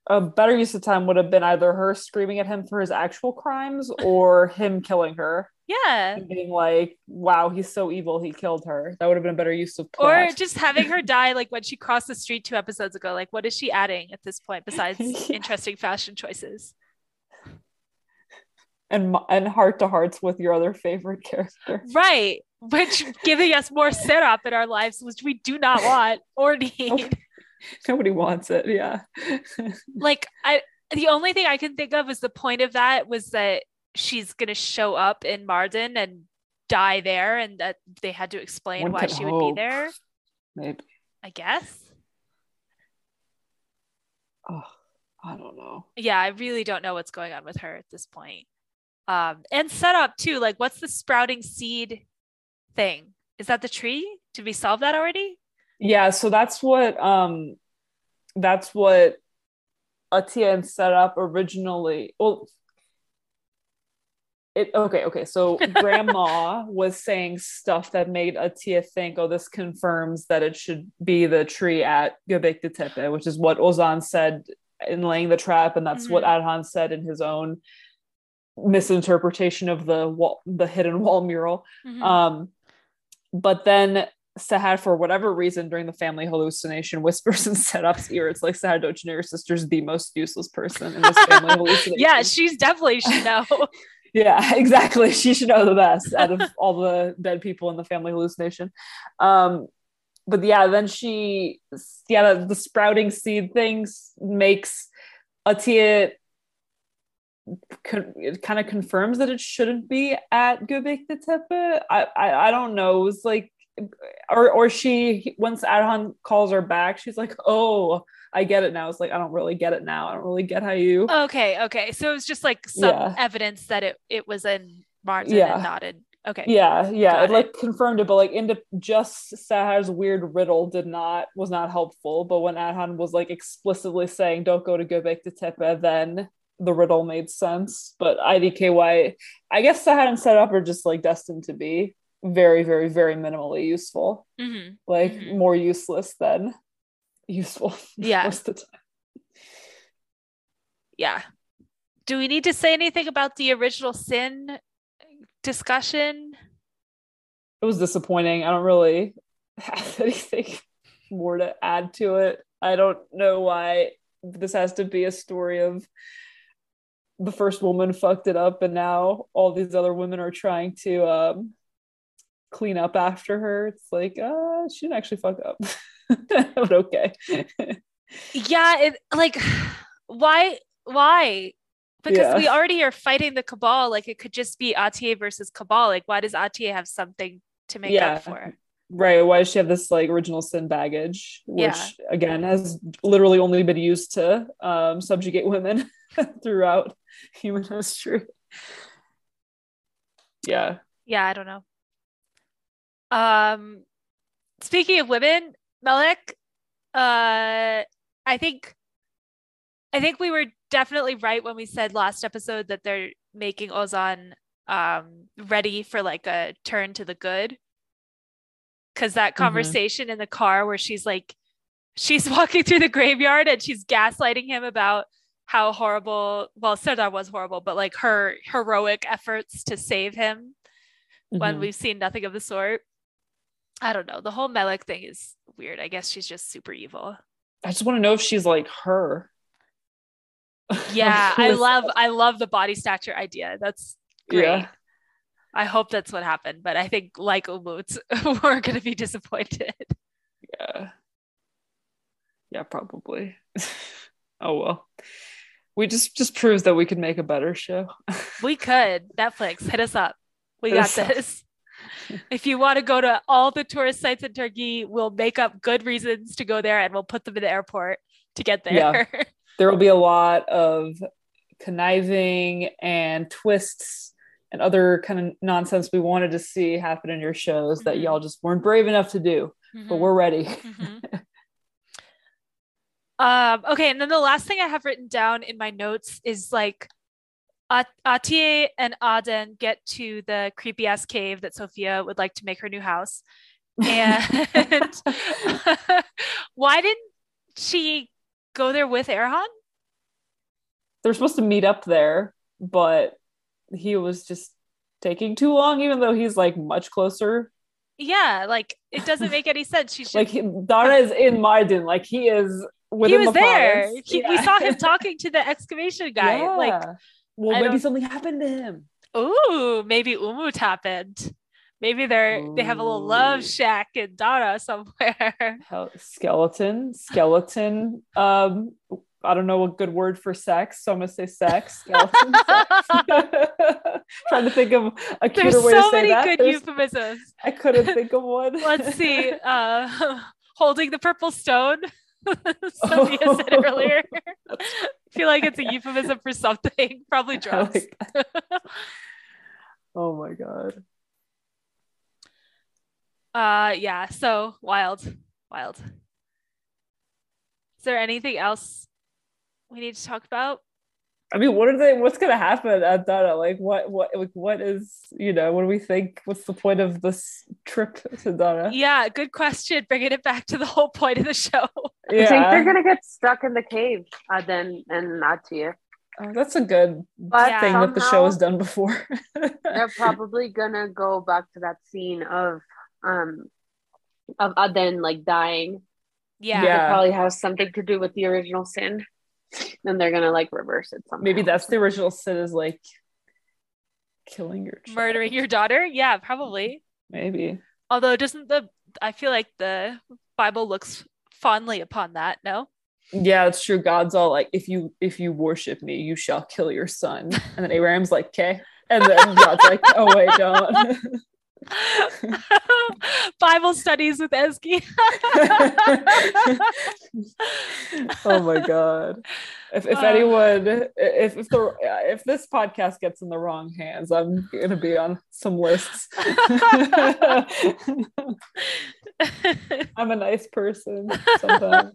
A better use of time would have been either her screaming at him for his actual crimes or him killing her. Yeah. And being like, wow, he's so evil. He killed her. That would have been a better use of plot. Or just having her die like when she crossed the street two episodes ago. Like, what is she adding at this point besides yeah. interesting fashion choices? And, and heart-to-hearts with your other favorite character. Right. Which giving us more setup in our lives, which we do not want or need. Nobody wants it. Yeah. Like I, the only thing I can think of is the point of that was that she's going to show up in Mardin and die there, and that they had to explain One why she hope. would be there. Maybe. I guess. Oh, I don't know. Yeah, I really don't know what's going on with her at this point. um, and setup too. Like, what's the sprouting seed thing? Is that the tree? Did we solve that already? Yeah. So that's what, um, that's what Atiye set up originally. Well, It, okay, okay. So grandma was saying stuff that made Atiye think, oh, this confirms that it should be the tree at Göbekli Tepe, which is what Ozan said in laying the trap. And that's mm-hmm. what Adhan said in his own misinterpretation of the wall, the hidden wall mural. Mm-hmm. Um, but then Sahad, for whatever reason, during the family hallucination, whispers in Serap's ear. It's like, Sahad Dochner, your sister's the most useless person in this family hallucination. Yeah, she's definitely should know. Yeah, exactly. She should know the best out of all the dead people in the family hallucination. Um, but yeah, then she, yeah, the, the sprouting seed things makes Atiye con- it kind of confirms that it shouldn't be at Göbekli Tepe. I, I, I don't know. It was like, or or she, once Adhan calls her back, she's like, oh, I get it now. It's like, I don't really get it now. I don't really get how you. Okay. Okay. So it was just like some yeah. evidence that it, it was in Mardin yeah. and not in. Okay. Yeah. Yeah. Got it, like it. confirmed it, but like into just Sahar's weird riddle did not, was not helpful. But when Adhan was like explicitly saying, don't go to Göbekli Tepe, then the riddle made sense. But I D K Y, I guess Sahar and Serap are just like destined to be very, very, very minimally useful. Mm-hmm. Like mm-hmm. more useless than useful yeah most of the time. Yeah do we need to say anything about the original sin discussion? It was disappointing. I don't really have anything more to add to it. I don't know why this has to be a story of the first woman fucked it up and now all these other women are trying to um clean up after her. It's like uh she didn't actually fuck up. But okay. Yeah, it, like why why because yeah. we already are fighting the cabal. Like, it could just be Atiye versus cabal. Like, why does Atiye have something to make yeah. up for? Right, why does she have this like original sin baggage, which yeah. again has literally only been used to um subjugate women throughout human history. Yeah yeah I don't know. Um speaking of women, Melek, uh, I think, I think we were definitely right when we said last episode that they're making Ozan um, ready for like a turn to the good. Because that conversation mm-hmm. in the car where she's like, she's walking through the graveyard and she's gaslighting him about how horrible, well, Serdar was horrible, but like her heroic efforts to save him mm-hmm. when we've seen nothing of the sort. I don't know. The whole Melek thing is weird. I guess she's just super evil. I just want to know if she's like her. Yeah, I love I love the body stature idea. That's great. Yeah. I hope that's what happened, but I think like Umut, we're going to be disappointed. Yeah. Yeah, probably. Oh, well. We just just proves that we could make a better show. We could. Netflix, hit us up. We hit got this. Up. If you want to go to all the tourist sites in Turkey, we'll make up good reasons to go there and we'll put them in the airport to get there. Yeah. There will be a lot of conniving and twists and other kind of nonsense we wanted to see happen in your shows mm-hmm. that y'all just weren't brave enough to do, mm-hmm. but we're ready. Mm-hmm. um, okay. And then the last thing I have written down in my notes is like, At- Atiye and Aden get to the creepy ass cave that Sophia would like to make her new house. And why didn't she go there with Erhan? They're supposed to meet up there, but he was just taking too long, even though he's like much closer. Yeah, like it doesn't make any sense. She should like Dara is in Mardin, like he is within he was the there. He, yeah. We saw him talking to the excavation guy. Yeah. Like. Well, I maybe something happened to him. Ooh, maybe Umut happened. Maybe they're Ooh. They have a little love shack in Dara somewhere. Hell, skeleton, skeleton. Um, I don't know a good word for sex, so I'm gonna say sex. Skeleton sex. Trying to think of a cuter There's way so to say that. There's so many good euphemisms. I couldn't think of one. Let's see. Uh, holding the purple stone. Sophia oh. said earlier. feel like it's a euphemism for something. Probably drugs. Oh my, oh my god. Uh yeah, so wild, wild. Is there anything else we need to talk about? I mean, what are they? What's gonna happen at Dara? Like, what, what, like, what is, you know, what do we think? What's the point of this trip to Dara? Yeah, good question. Bringing it back to the whole point of the show. Yeah. I think they're gonna get stuck in the cave, Adan and Atiye. Oh, that's a good but thing yeah. that the show has done before. They're probably gonna go back to that scene of um of Adan like dying. Yeah, yeah. It probably has something to do with the original sin. And they're gonna like reverse it somehow. Maybe that's the original sin, is like killing your child. Murdering your daughter. Yeah, probably. Maybe. Although doesn't the I feel like the Bible looks fondly upon that, no? Yeah, it's true. God's all like, if you if you worship me, you shall kill your son. And then Abraham's like, okay. And then God's like, oh wait, don't. Bible studies with Eski. Oh my god, if if uh, anyone if if the if this podcast gets in the wrong hands, I'm gonna be on some lists. I'm a nice person sometimes.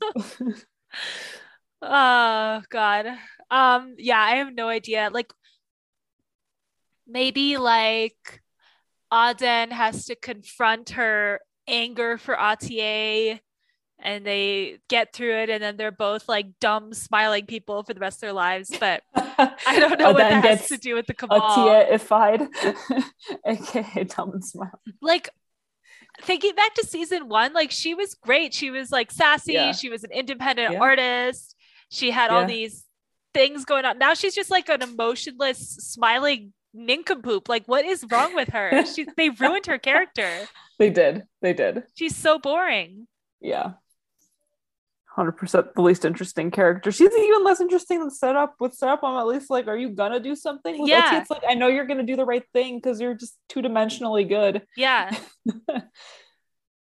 Oh god. Um yeah, I have no idea. Like maybe like Adan has to confront her anger for Atiye, and they get through it, and then they're both like dumb smiling people for the rest of their lives. But I don't know what that has to do with the cabal. Atiye-ified, aka dumb and smile. Like thinking back to season one, like she was great. She was like sassy. Yeah. She was an independent yeah. artist. She had yeah. all these things going on. Now she's just like an emotionless, smiling nincompoop. Like what is wrong with her? She they ruined her character. They did. They did. She's so boring. Yeah. one hundred percent the least interesting character. She's even less interesting than setup. With setup, I'm at least like, are you gonna do something? With yeah. Atiye, it's like, I know you're gonna do the right thing because you're just two-dimensionally good. Yeah.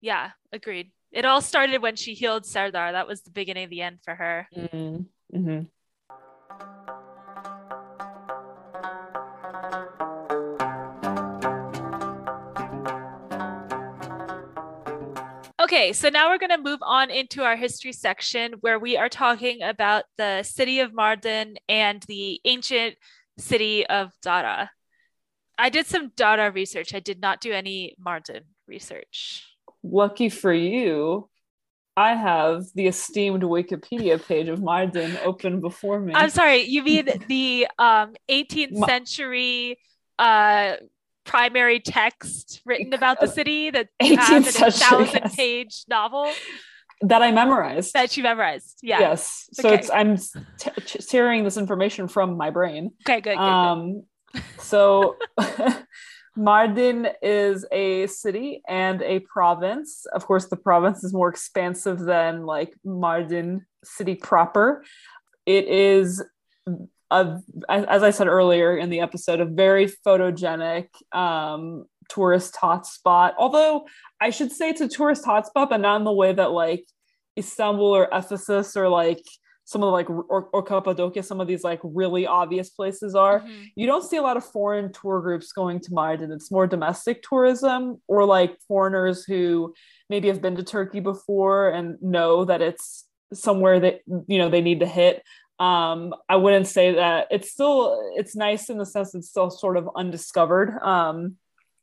Yeah, agreed. It all started when she healed Serdar. That was the beginning of the end for her. Mm-hmm. Mm-hmm. Okay, so now we're going to move on into our history section where we are talking about the city of Mardin and the ancient city of Dara. I did some Dara research. I did not do any Mardin research. Lucky for you, I have the esteemed Wikipedia page of Mardin open before me. I'm sorry, you mean the um, eighteenth century... Uh, primary text written about the city that you have in a thousand yes. page novel that I memorized that you memorized yeah yes so okay. it's I'm t- tearing this information from my brain. Okay, good, good, um good. So Mardin is a city and a province. Of course the province is more expansive than like Mardin city proper. It is Uh, as I said earlier in the episode, a very photogenic um, tourist hotspot. Although I should say it's a tourist hotspot, but not in the way that like Istanbul or Ephesus or like some of like or, or Cappadocia, some of these like really obvious places are. Mm-hmm. You don't see a lot of foreign tour groups going to Mardin. It's more domestic tourism or like foreigners who maybe have been to Turkey before and know that it's somewhere that you know they need to hit. Um, I wouldn't say that it's still, it's nice in the sense it's still sort of undiscovered, um,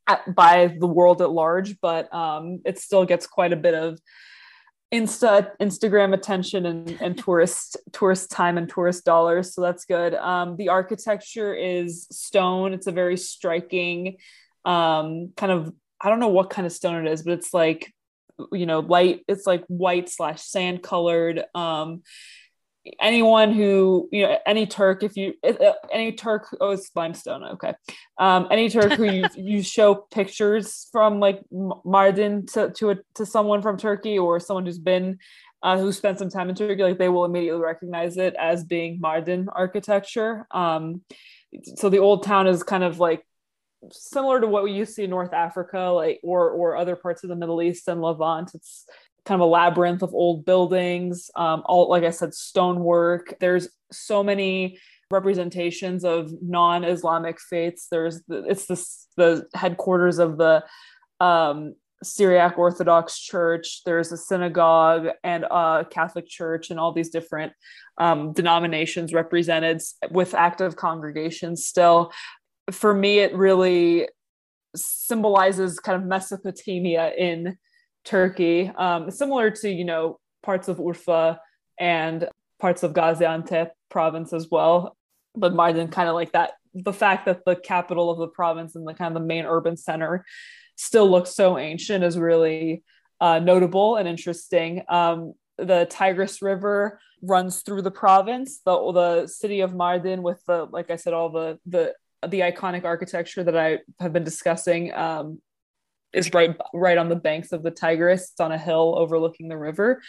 at, by the world at large, but, um, it still gets quite a bit of Insta, Instagram attention and, and tourist, tourist time and tourist dollars. So that's good. Um, the architecture is stone. It's a very striking, um, kind of, I don't know what kind of stone it is, but it's like, you know, light, it's like white slash sand colored, um, anyone who, you know, any Turk, if you, any Turk, oh, it's limestone. Okay. Um, any Turk who you, you show pictures from like Mardin to, to, a, to someone from Turkey or someone who's been, uh, who spent some time in Turkey, like they will immediately recognize it as being Mardin architecture. Um, so the old town is kind of like similar to what we used to see in North Africa, like, or, or other parts of the Middle East and Levant. It's kind of a labyrinth of old buildings, um, all, like I said, stonework. There's so many representations of non-Islamic faiths. There's the, it's the, the headquarters of the um, Syriac Orthodox Church. There's a synagogue and a Catholic church, and all these different um, denominations represented with active congregations still. For me, it really symbolizes kind of Mesopotamia in Turkey, um, similar to, you know, parts of Urfa and parts of Gaziantep province as well. But Mardin, kind of like that, the fact that the capital of the province and the kind of the main urban center still looks so ancient is really uh, notable and interesting. Um, the Tigris River runs through the province, the the city of Mardin, with the, like I said, all the the the iconic architecture that I have been discussing um, is right right on the banks of the Tigris. It's on a hill overlooking the river.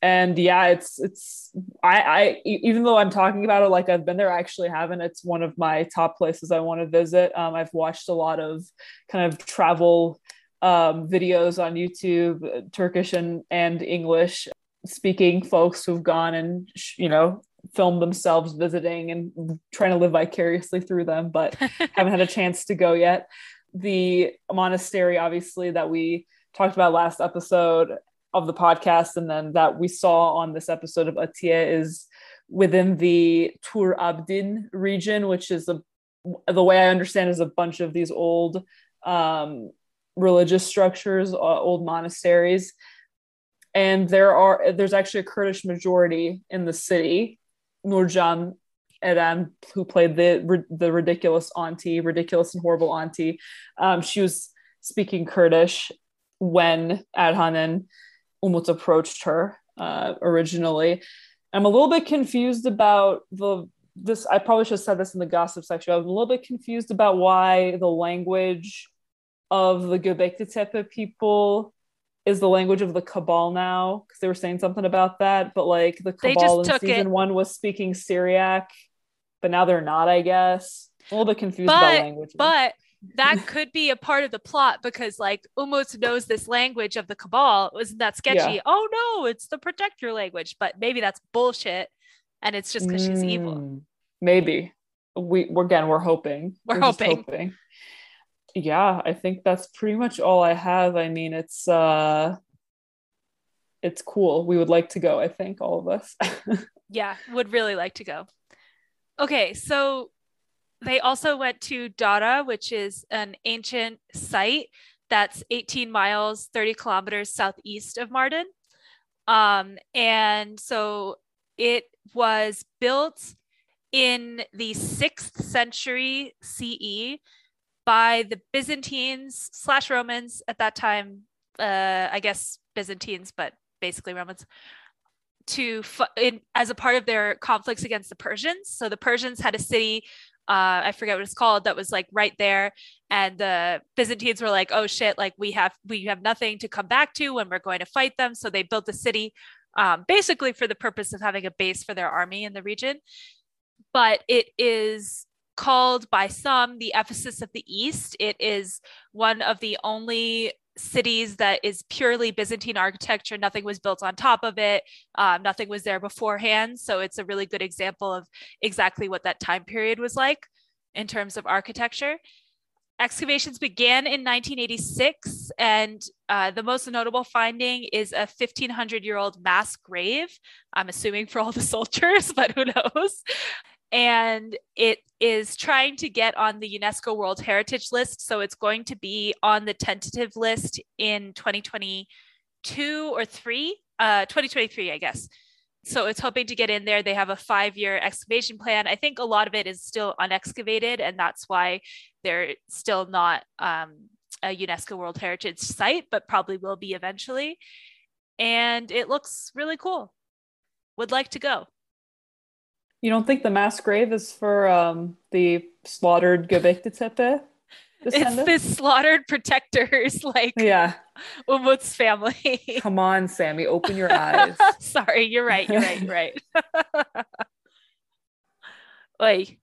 And yeah, it's, it's, I, I, even though I'm talking about it, like I've been there, I actually haven't. It's one of my top places I want to visit. Um, I've watched a lot of kind of travel um, videos on YouTube, Turkish and, and English speaking folks who've gone and, you know, filmed themselves visiting and trying to live vicariously through them, but haven't had a chance to go yet. The monastery, obviously, that we talked about last episode of the podcast, and then that we saw on this episode of Atiye, is within the Tur Abdin region, which is a, the way I understand, is a bunch of these old um, religious structures, uh, old monasteries. And there are, there's actually a Kurdish majority in the city. Nurhan Adan, who played the, the ridiculous auntie, ridiculous and horrible auntie, um, she was speaking Kurdish when Adhan and Umut approached her uh, originally. I'm a little bit confused about the this. I probably should have said this in the gossip section. I'm a little bit confused about why the language of the Göbekli Tepe people is the language of the Cabal now, because they were saying something about that. But like the Cabal in season it. one was speaking Syriac, but now they're not, I guess. I'm a little bit confused but, about language. But that could be a part of the plot, because like Umut knows this language of the Cabal. Wasn't that sketchy? Yeah. Oh no, it's the protector language. But maybe that's bullshit, and it's just because mm, she's evil. Maybe we we're, again we're hoping. We're, we're hoping. hoping. Yeah, I think that's pretty much all I have. I mean, it's uh, it's cool. We would like to go. I think all of us. Yeah, would really like to go. Okay, so. They also went to Dara, which is an ancient site that's eighteen miles, thirty kilometers southeast of Mardin. Um, and so it was built in the sixth century C E by the Byzantines slash Romans at that time. Uh, I guess Byzantines, but basically Romans. To in, as a part of their conflicts against the Persians. So the Persians had a city. Uh, I forget what it's called, that was like right there. And the Byzantines were like, oh shit, like we have, we have nothing to come back to when we're going to fight them. So they built the city um, basically for the purpose of having a base for their army in the region. But it is called by some the Ephesus of the East. It is one of the only cities that is purely Byzantine architecture. Nothing was built on top of it. Um, nothing was there beforehand. So it's a really good example of exactly what that time period was like in terms of architecture. Excavations began in nineteen eighty-six, and uh, the most notable finding is a fifteen hundred year old mass grave. I'm assuming for all the soldiers, but who knows? And it is trying to get on the UNESCO World Heritage list. So it's going to be on the tentative list in twenty twenty-two or three, uh, twenty twenty-three, I guess. So it's hoping to get in there. They have a five-year excavation plan. I think a lot of it is still unexcavated, and that's why they're still not um, a UNESCO World Heritage site, but probably will be eventually. And it looks really cool. Would like to go. You don't think the mass grave is for um, the slaughtered Göbekli Tepe? It's the slaughtered protectors, like yeah. Umut's family. Come on, Sammy, open your eyes. Sorry, you're right, you're right, you're right. Oy.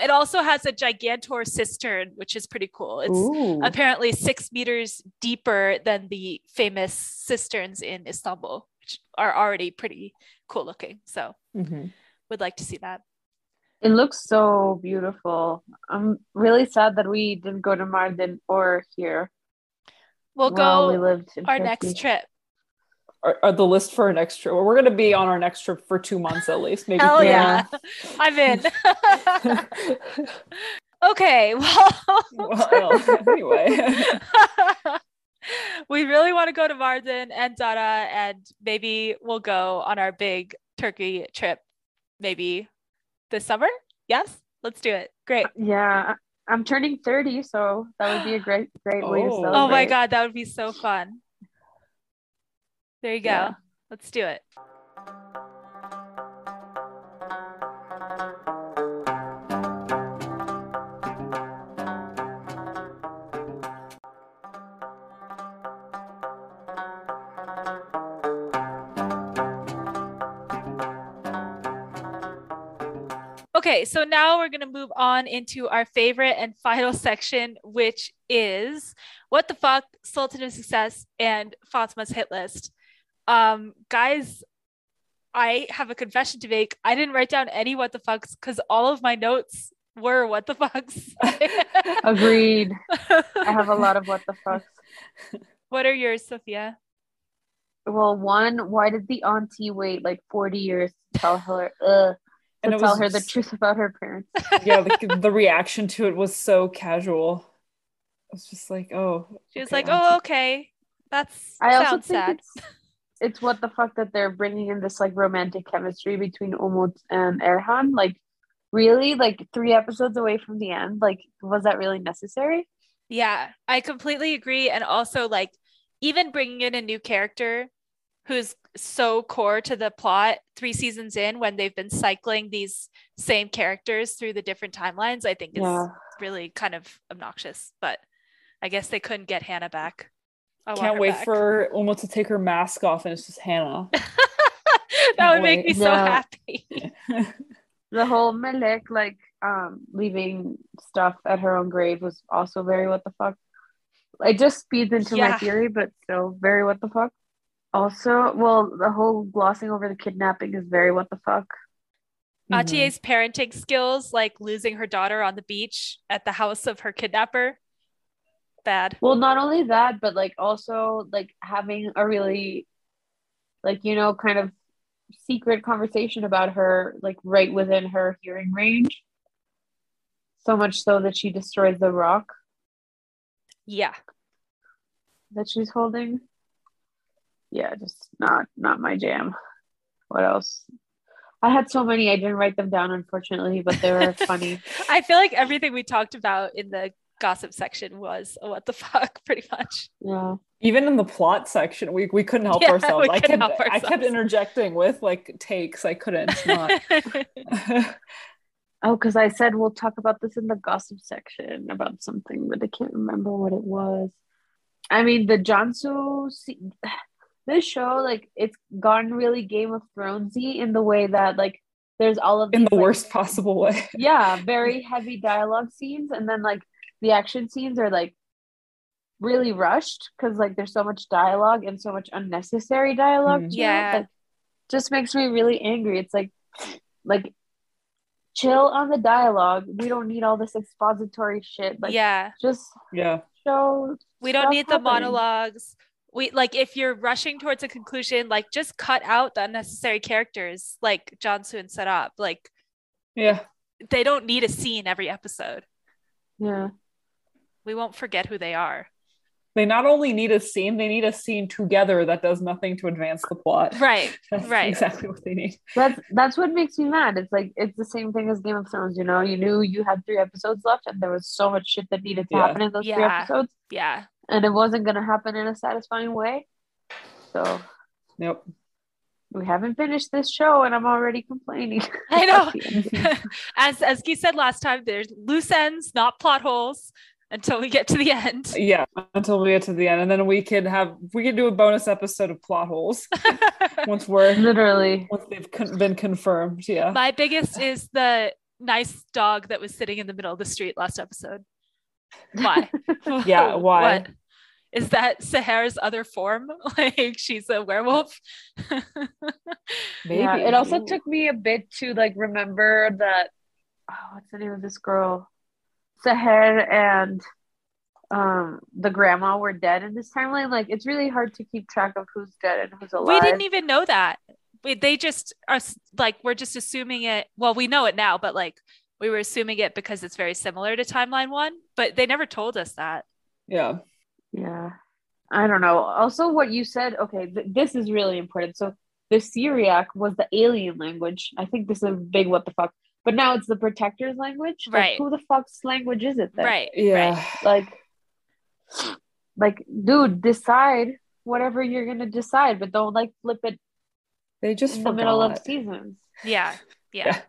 It also has a Gigantor cistern, which is pretty cool. It's Ooh. apparently six meters deeper than the famous cisterns in Istanbul, which are already pretty cool looking. So mm-hmm. would like to see that. It looks so beautiful. I'm really sad that we didn't go to Mardin or here. We'll go we our Turkey. next trip. Are, are the list for our next trip. We're going to be on our next trip for two months at least. Maybe. Hell yeah. yeah. I'm in. Okay. Well, well anyway. We really want to go to Mardin and Dara, and maybe we'll go on our big Turkey trip. Maybe this summer. Yes. Let's do it. Great. Yeah. I'm turning thirty. So that would be a great, great oh. way to celebrate. Oh my God. That would be so fun. There you go. Yeah. Let's do it. Okay, so now we're going to move on into our favorite and final section, which is What the Fuck, Sultan of Success, and Fatma's Hit List. Um, guys, I have a confession to make. I didn't write down any what the fucks because all of my notes were what the fucks. Agreed. I have a lot of what the fucks. What are yours, Sophia? Well, one, why did the auntie wait like forty years to tell her, uh, to and tell was, her the truth about her parents? Yeah, the, the reaction to it was so casual. I was just like, oh. She was okay, like, auntie. oh, okay. That's I sounds also think sad. It's- It's what the fuck that they're bringing in this like romantic chemistry between Umut and Erhan. Like, really? Like three episodes away from the end? Like, was that really necessary? Yeah, I completely agree. And also, like, even bringing in a new character who's so core to the plot three seasons in, when they've been cycling these same characters through the different timelines, I think is yeah. really kind of obnoxious. But I guess they couldn't get Hannah back. I can't wait back. for Uma to take her mask off and it's just Hannah. That would wait. make me so yeah. happy. The whole Melek like um leaving stuff at her own grave was also very what the fuck. It just speeds into yeah. my theory, but still very what the fuck. Also, well, the whole glossing over the kidnapping is very what the fuck. Mm-hmm. Atiye's parenting skills, like losing her daughter on the beach at the house of her kidnapper. Bad. Well, not only that, but like also like having a really like, you know, kind of secret conversation about her, like right within her hearing range, so much so that she destroys the rock yeah that she's holding. Yeah, just not not my jam. What else? I had so many, I didn't write them down, unfortunately, but they were funny. I feel like everything we talked about in the gossip section was a what the fuck, pretty much. Yeah, even in the plot section we we couldn't help yeah, ourselves. I kept, help ourselves I kept interjecting with like takes I couldn't not. Oh, because I said we'll talk about this in the gossip section about something, but I can't remember what it was. I mean, the Jansu se- this show, like, it's gotten really Game of Thronesy in the way that like there's all of these, in the like, worst possible way yeah very heavy dialogue scenes, and then like the action scenes are like really rushed because like there's so much dialogue and so much unnecessary dialogue. Mm-hmm. Yeah, like, just makes me really angry. It's like, like chill on the dialogue. We don't need all this expository shit. Like, yeah, just yeah. show. We don't need happening. the monologues. We like if you're rushing towards a conclusion, like just cut out the unnecessary characters, like Jansu and Sarab. Like, yeah, they don't need a scene every episode. Yeah. We won't forget who they are. They not only need a scene, they need a scene together that does nothing to advance the plot. Right, that's right. Exactly what they need. That's that's what makes me mad. It's like, it's the same thing as Game of Thrones, you know? You knew you had three episodes left and there was so much shit that needed to yeah. happen in those yeah. three episodes. Yeah. And it wasn't going to happen in a satisfying way. So. Nope. We haven't finished this show and I'm already complaining. I know. As as Guy said last time, there's loose ends, not plot holes, until we get to the end. Yeah, until we get to the end. And then we could have, we could do a bonus episode of plot holes once we're, literally, once they've con- been confirmed. Yeah. My biggest is the nice dog that was sitting in the middle of the street last episode. Why? Yeah, why? What? Is that Seher's other form? Like, she's a werewolf? Maybe. Yeah, it also took me a bit to, like, remember that, oh, what's the name of this girl? Seher and um, the grandma were dead in this timeline. Like, it's really hard to keep track of who's dead and who's alive. We didn't even know that. We, they just are, like, we're just assuming it. Well, we know it now, but, like, we were assuming it because it's very similar to timeline one, but they never told us that. Yeah. Yeah. I don't know. Also, what you said, okay, th- this is really important. So the Syriac was the alien language. I think this is a big what the fuck. But now it's the protector's language. Right. Like, who the fuck's language is it then? Right. Yeah. Right. Like, like, dude, decide whatever you're going to decide, but don't, like, flip it. They just in forgot. The middle of seasons. Yeah. Yeah. Yeah.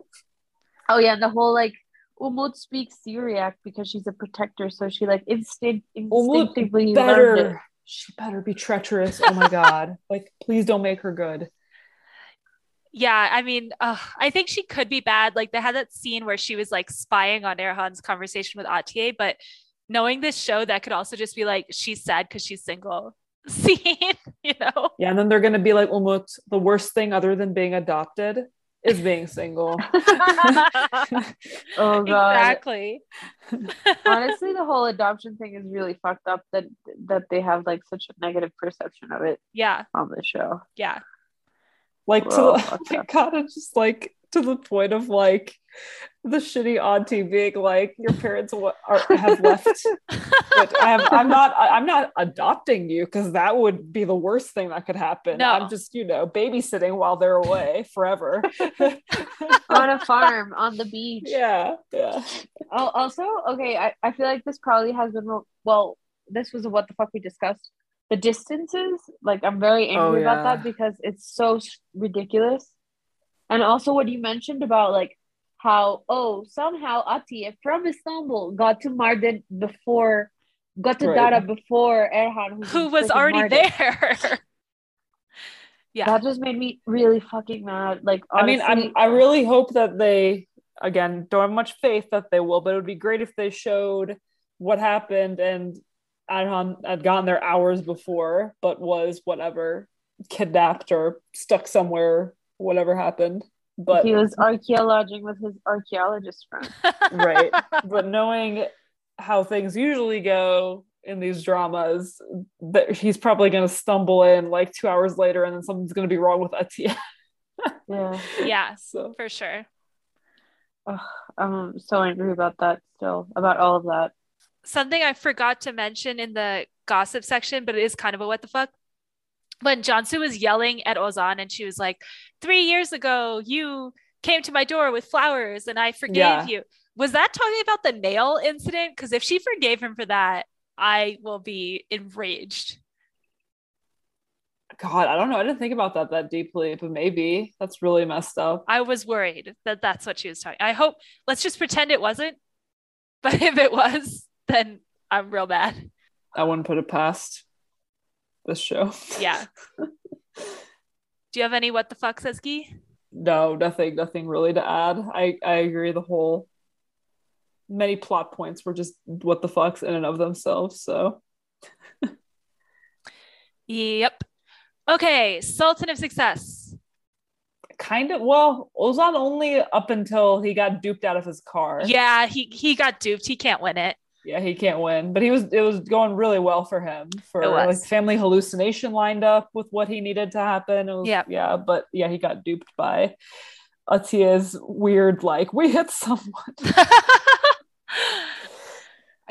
Oh, yeah. And the whole, like, Umut speaks Syriac because she's a protector, so she, like, instinct instinctively better learned it. She better be treacherous. Oh my god. Like, please don't make her good. Yeah, I mean, uh, I think she could be bad. Like, they had that scene where she was, like, spying on Erhan's conversation with Atiye, but knowing this show, that could also just be like, she's sad because she's single scene, you know? Yeah, and then they're gonna be like, Umut, the worst thing other than being adopted is being single. Oh god. Exactly. Honestly, the whole adoption thing is really fucked up that that they have, like, such a negative perception of it. Yeah. On the show. Yeah. Like, whoa, to the, like, god, it's just, like, to the point of, like, the shitty auntie being like, your parents are, have left. But I have, I'm not I'm not adopting you because that would be the worst thing that could happen. No. I'm just, you know, babysitting while they're away forever. On a farm, on the beach. Yeah, yeah. Oh, also, okay, I, I feel like this probably has been, well, this was what the fuck we discussed. The distances, like, I'm very angry oh, yeah. about that because it's so ridiculous. And also what you mentioned about, like, how, oh, somehow Atiye from Istanbul got to Mardin before, got to right. Dara before Erhan. Who, who was already Mardin. There. Yeah. That just made me really fucking mad. Like, honestly, I mean, I'm, I really hope that they, again, don't have much faith that they will, but it would be great if they showed what happened and Erhan had gotten there hours before, but was, whatever, kidnapped or stuck somewhere, whatever happened. But he was archaeologizing with his archaeologist friend. Right. But knowing how things usually go in these dramas, that he's probably going to stumble in, like, two hours later and then something's going to be wrong with Atiye. Yeah. Yeah, so. For sure. Ugh, I'm so angry about that still, about all of that. Something I forgot to mention in the gossip section, but it is kind of a what the fuck. When Jansu was yelling at Ozan and she was like, three years ago, you came to my door with flowers and I forgave yeah. you. Was that talking about the nail incident? Because if she forgave him for that, I will be enraged. God, I don't know. I didn't think about that that deeply, but maybe that's really messed up. I was worried that that's what she was talking. I hope, let's just pretend it wasn't. But if it was, then I'm real bad. I wouldn't put it past this show. Yeah. Do you have any what the fuck, Sesky? No, nothing, nothing really to add. I, I agree. The whole many plot points were just what the fucks in and of themselves. So. Yep. Okay. Sultan of Success. Kind of. Well, Ozan only up until he got duped out of his car. Yeah. He, he got duped. He can't win it. Yeah, he can't win, but he was, it was going really well for him for like family hallucination lined up with what he needed to happen. It was, yeah. Yeah. But yeah, he got duped by Atiye's weird, like, we hit someone. I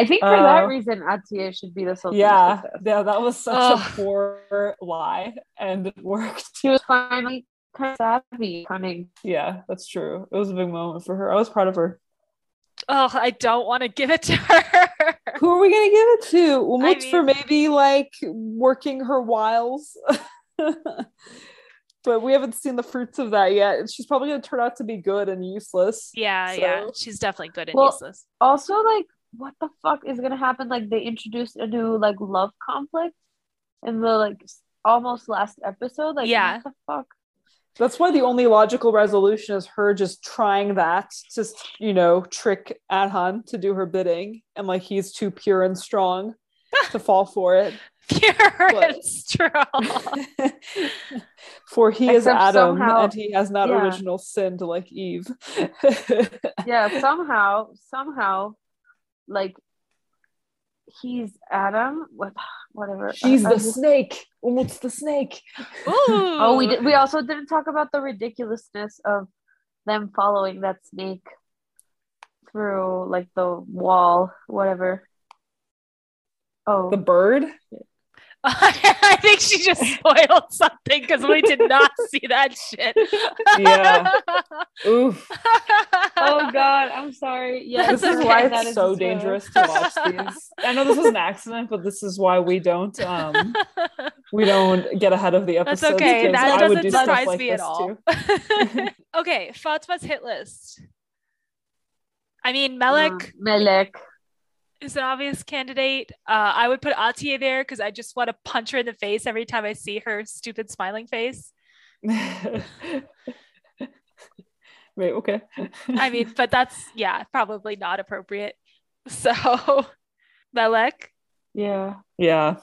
think for uh, that reason, Atiye should be the Sultan. Yeah. Yeah. That was such Ugh. a poor lie and it worked. She was finally kind of savvy coming. Yeah, that's true. It was a big moment for her. I was proud of her. Oh, I don't want to give it to her. Who are we going to give it to? Umut, I mean, for maybe like working her wiles. But we haven't seen the fruits of that yet. She's probably going to turn out to be good and useless. Yeah, so. Yeah. She's definitely good and well, useless. Also, like, what the fuck is going to happen? Like, they introduced a new, like, love conflict in the, like, almost last episode. Like, yeah. What the fuck? That's why the only logical resolution is her just trying that to, you know, trick Adhan to do her bidding. And like, he's too pure and strong to fall for it. Pure but... and strong. For he Except is Adam somehow, and he has not yeah. original sinned like Eve. yeah, somehow, somehow, like, he's Adam with whatever. She's uh, the just... snake. Umut's the snake. Ooh. Oh, we did, we also didn't talk about the ridiculousness of them following that snake through like the wall, whatever. Oh, the bird. I think she just spoiled something because we did not see that shit. Yeah. Oof. Oh God, I'm sorry. Yeah, this is okay. why that it's so dangerous to watch these. I know this was an accident, but this is why we don't um we don't get ahead of the episode. That's okay. That doesn't do surprise like me at all. Okay, Fatma's hit list. I mean, Melek. Mm, Melek. Is an obvious candidate. Uh, I would put Atiye there because I just want to punch her in the face every time I see her stupid smiling face. Wait, okay. I mean, but that's, yeah, probably not appropriate. So, Melek? Yeah. Yeah.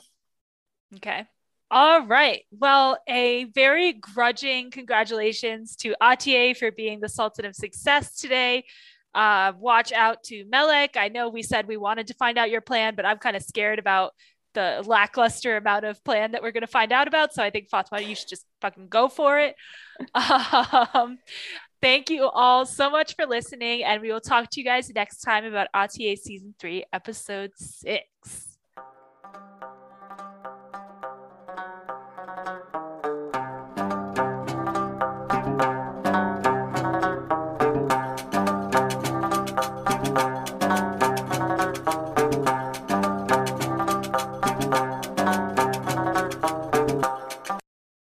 Okay. All right. Well, a very grudging congratulations to Atiye for being the Sultan of Success today. Uh, watch out to Melek. I know we said we wanted to find out your plan, but I'm kind of scared about the lackluster amount of plan that we're going to find out about. So I think Fatma, you should just fucking go for it. Um, thank you all so much for listening. And we will talk to you guys next time about Atiye season three, episode six.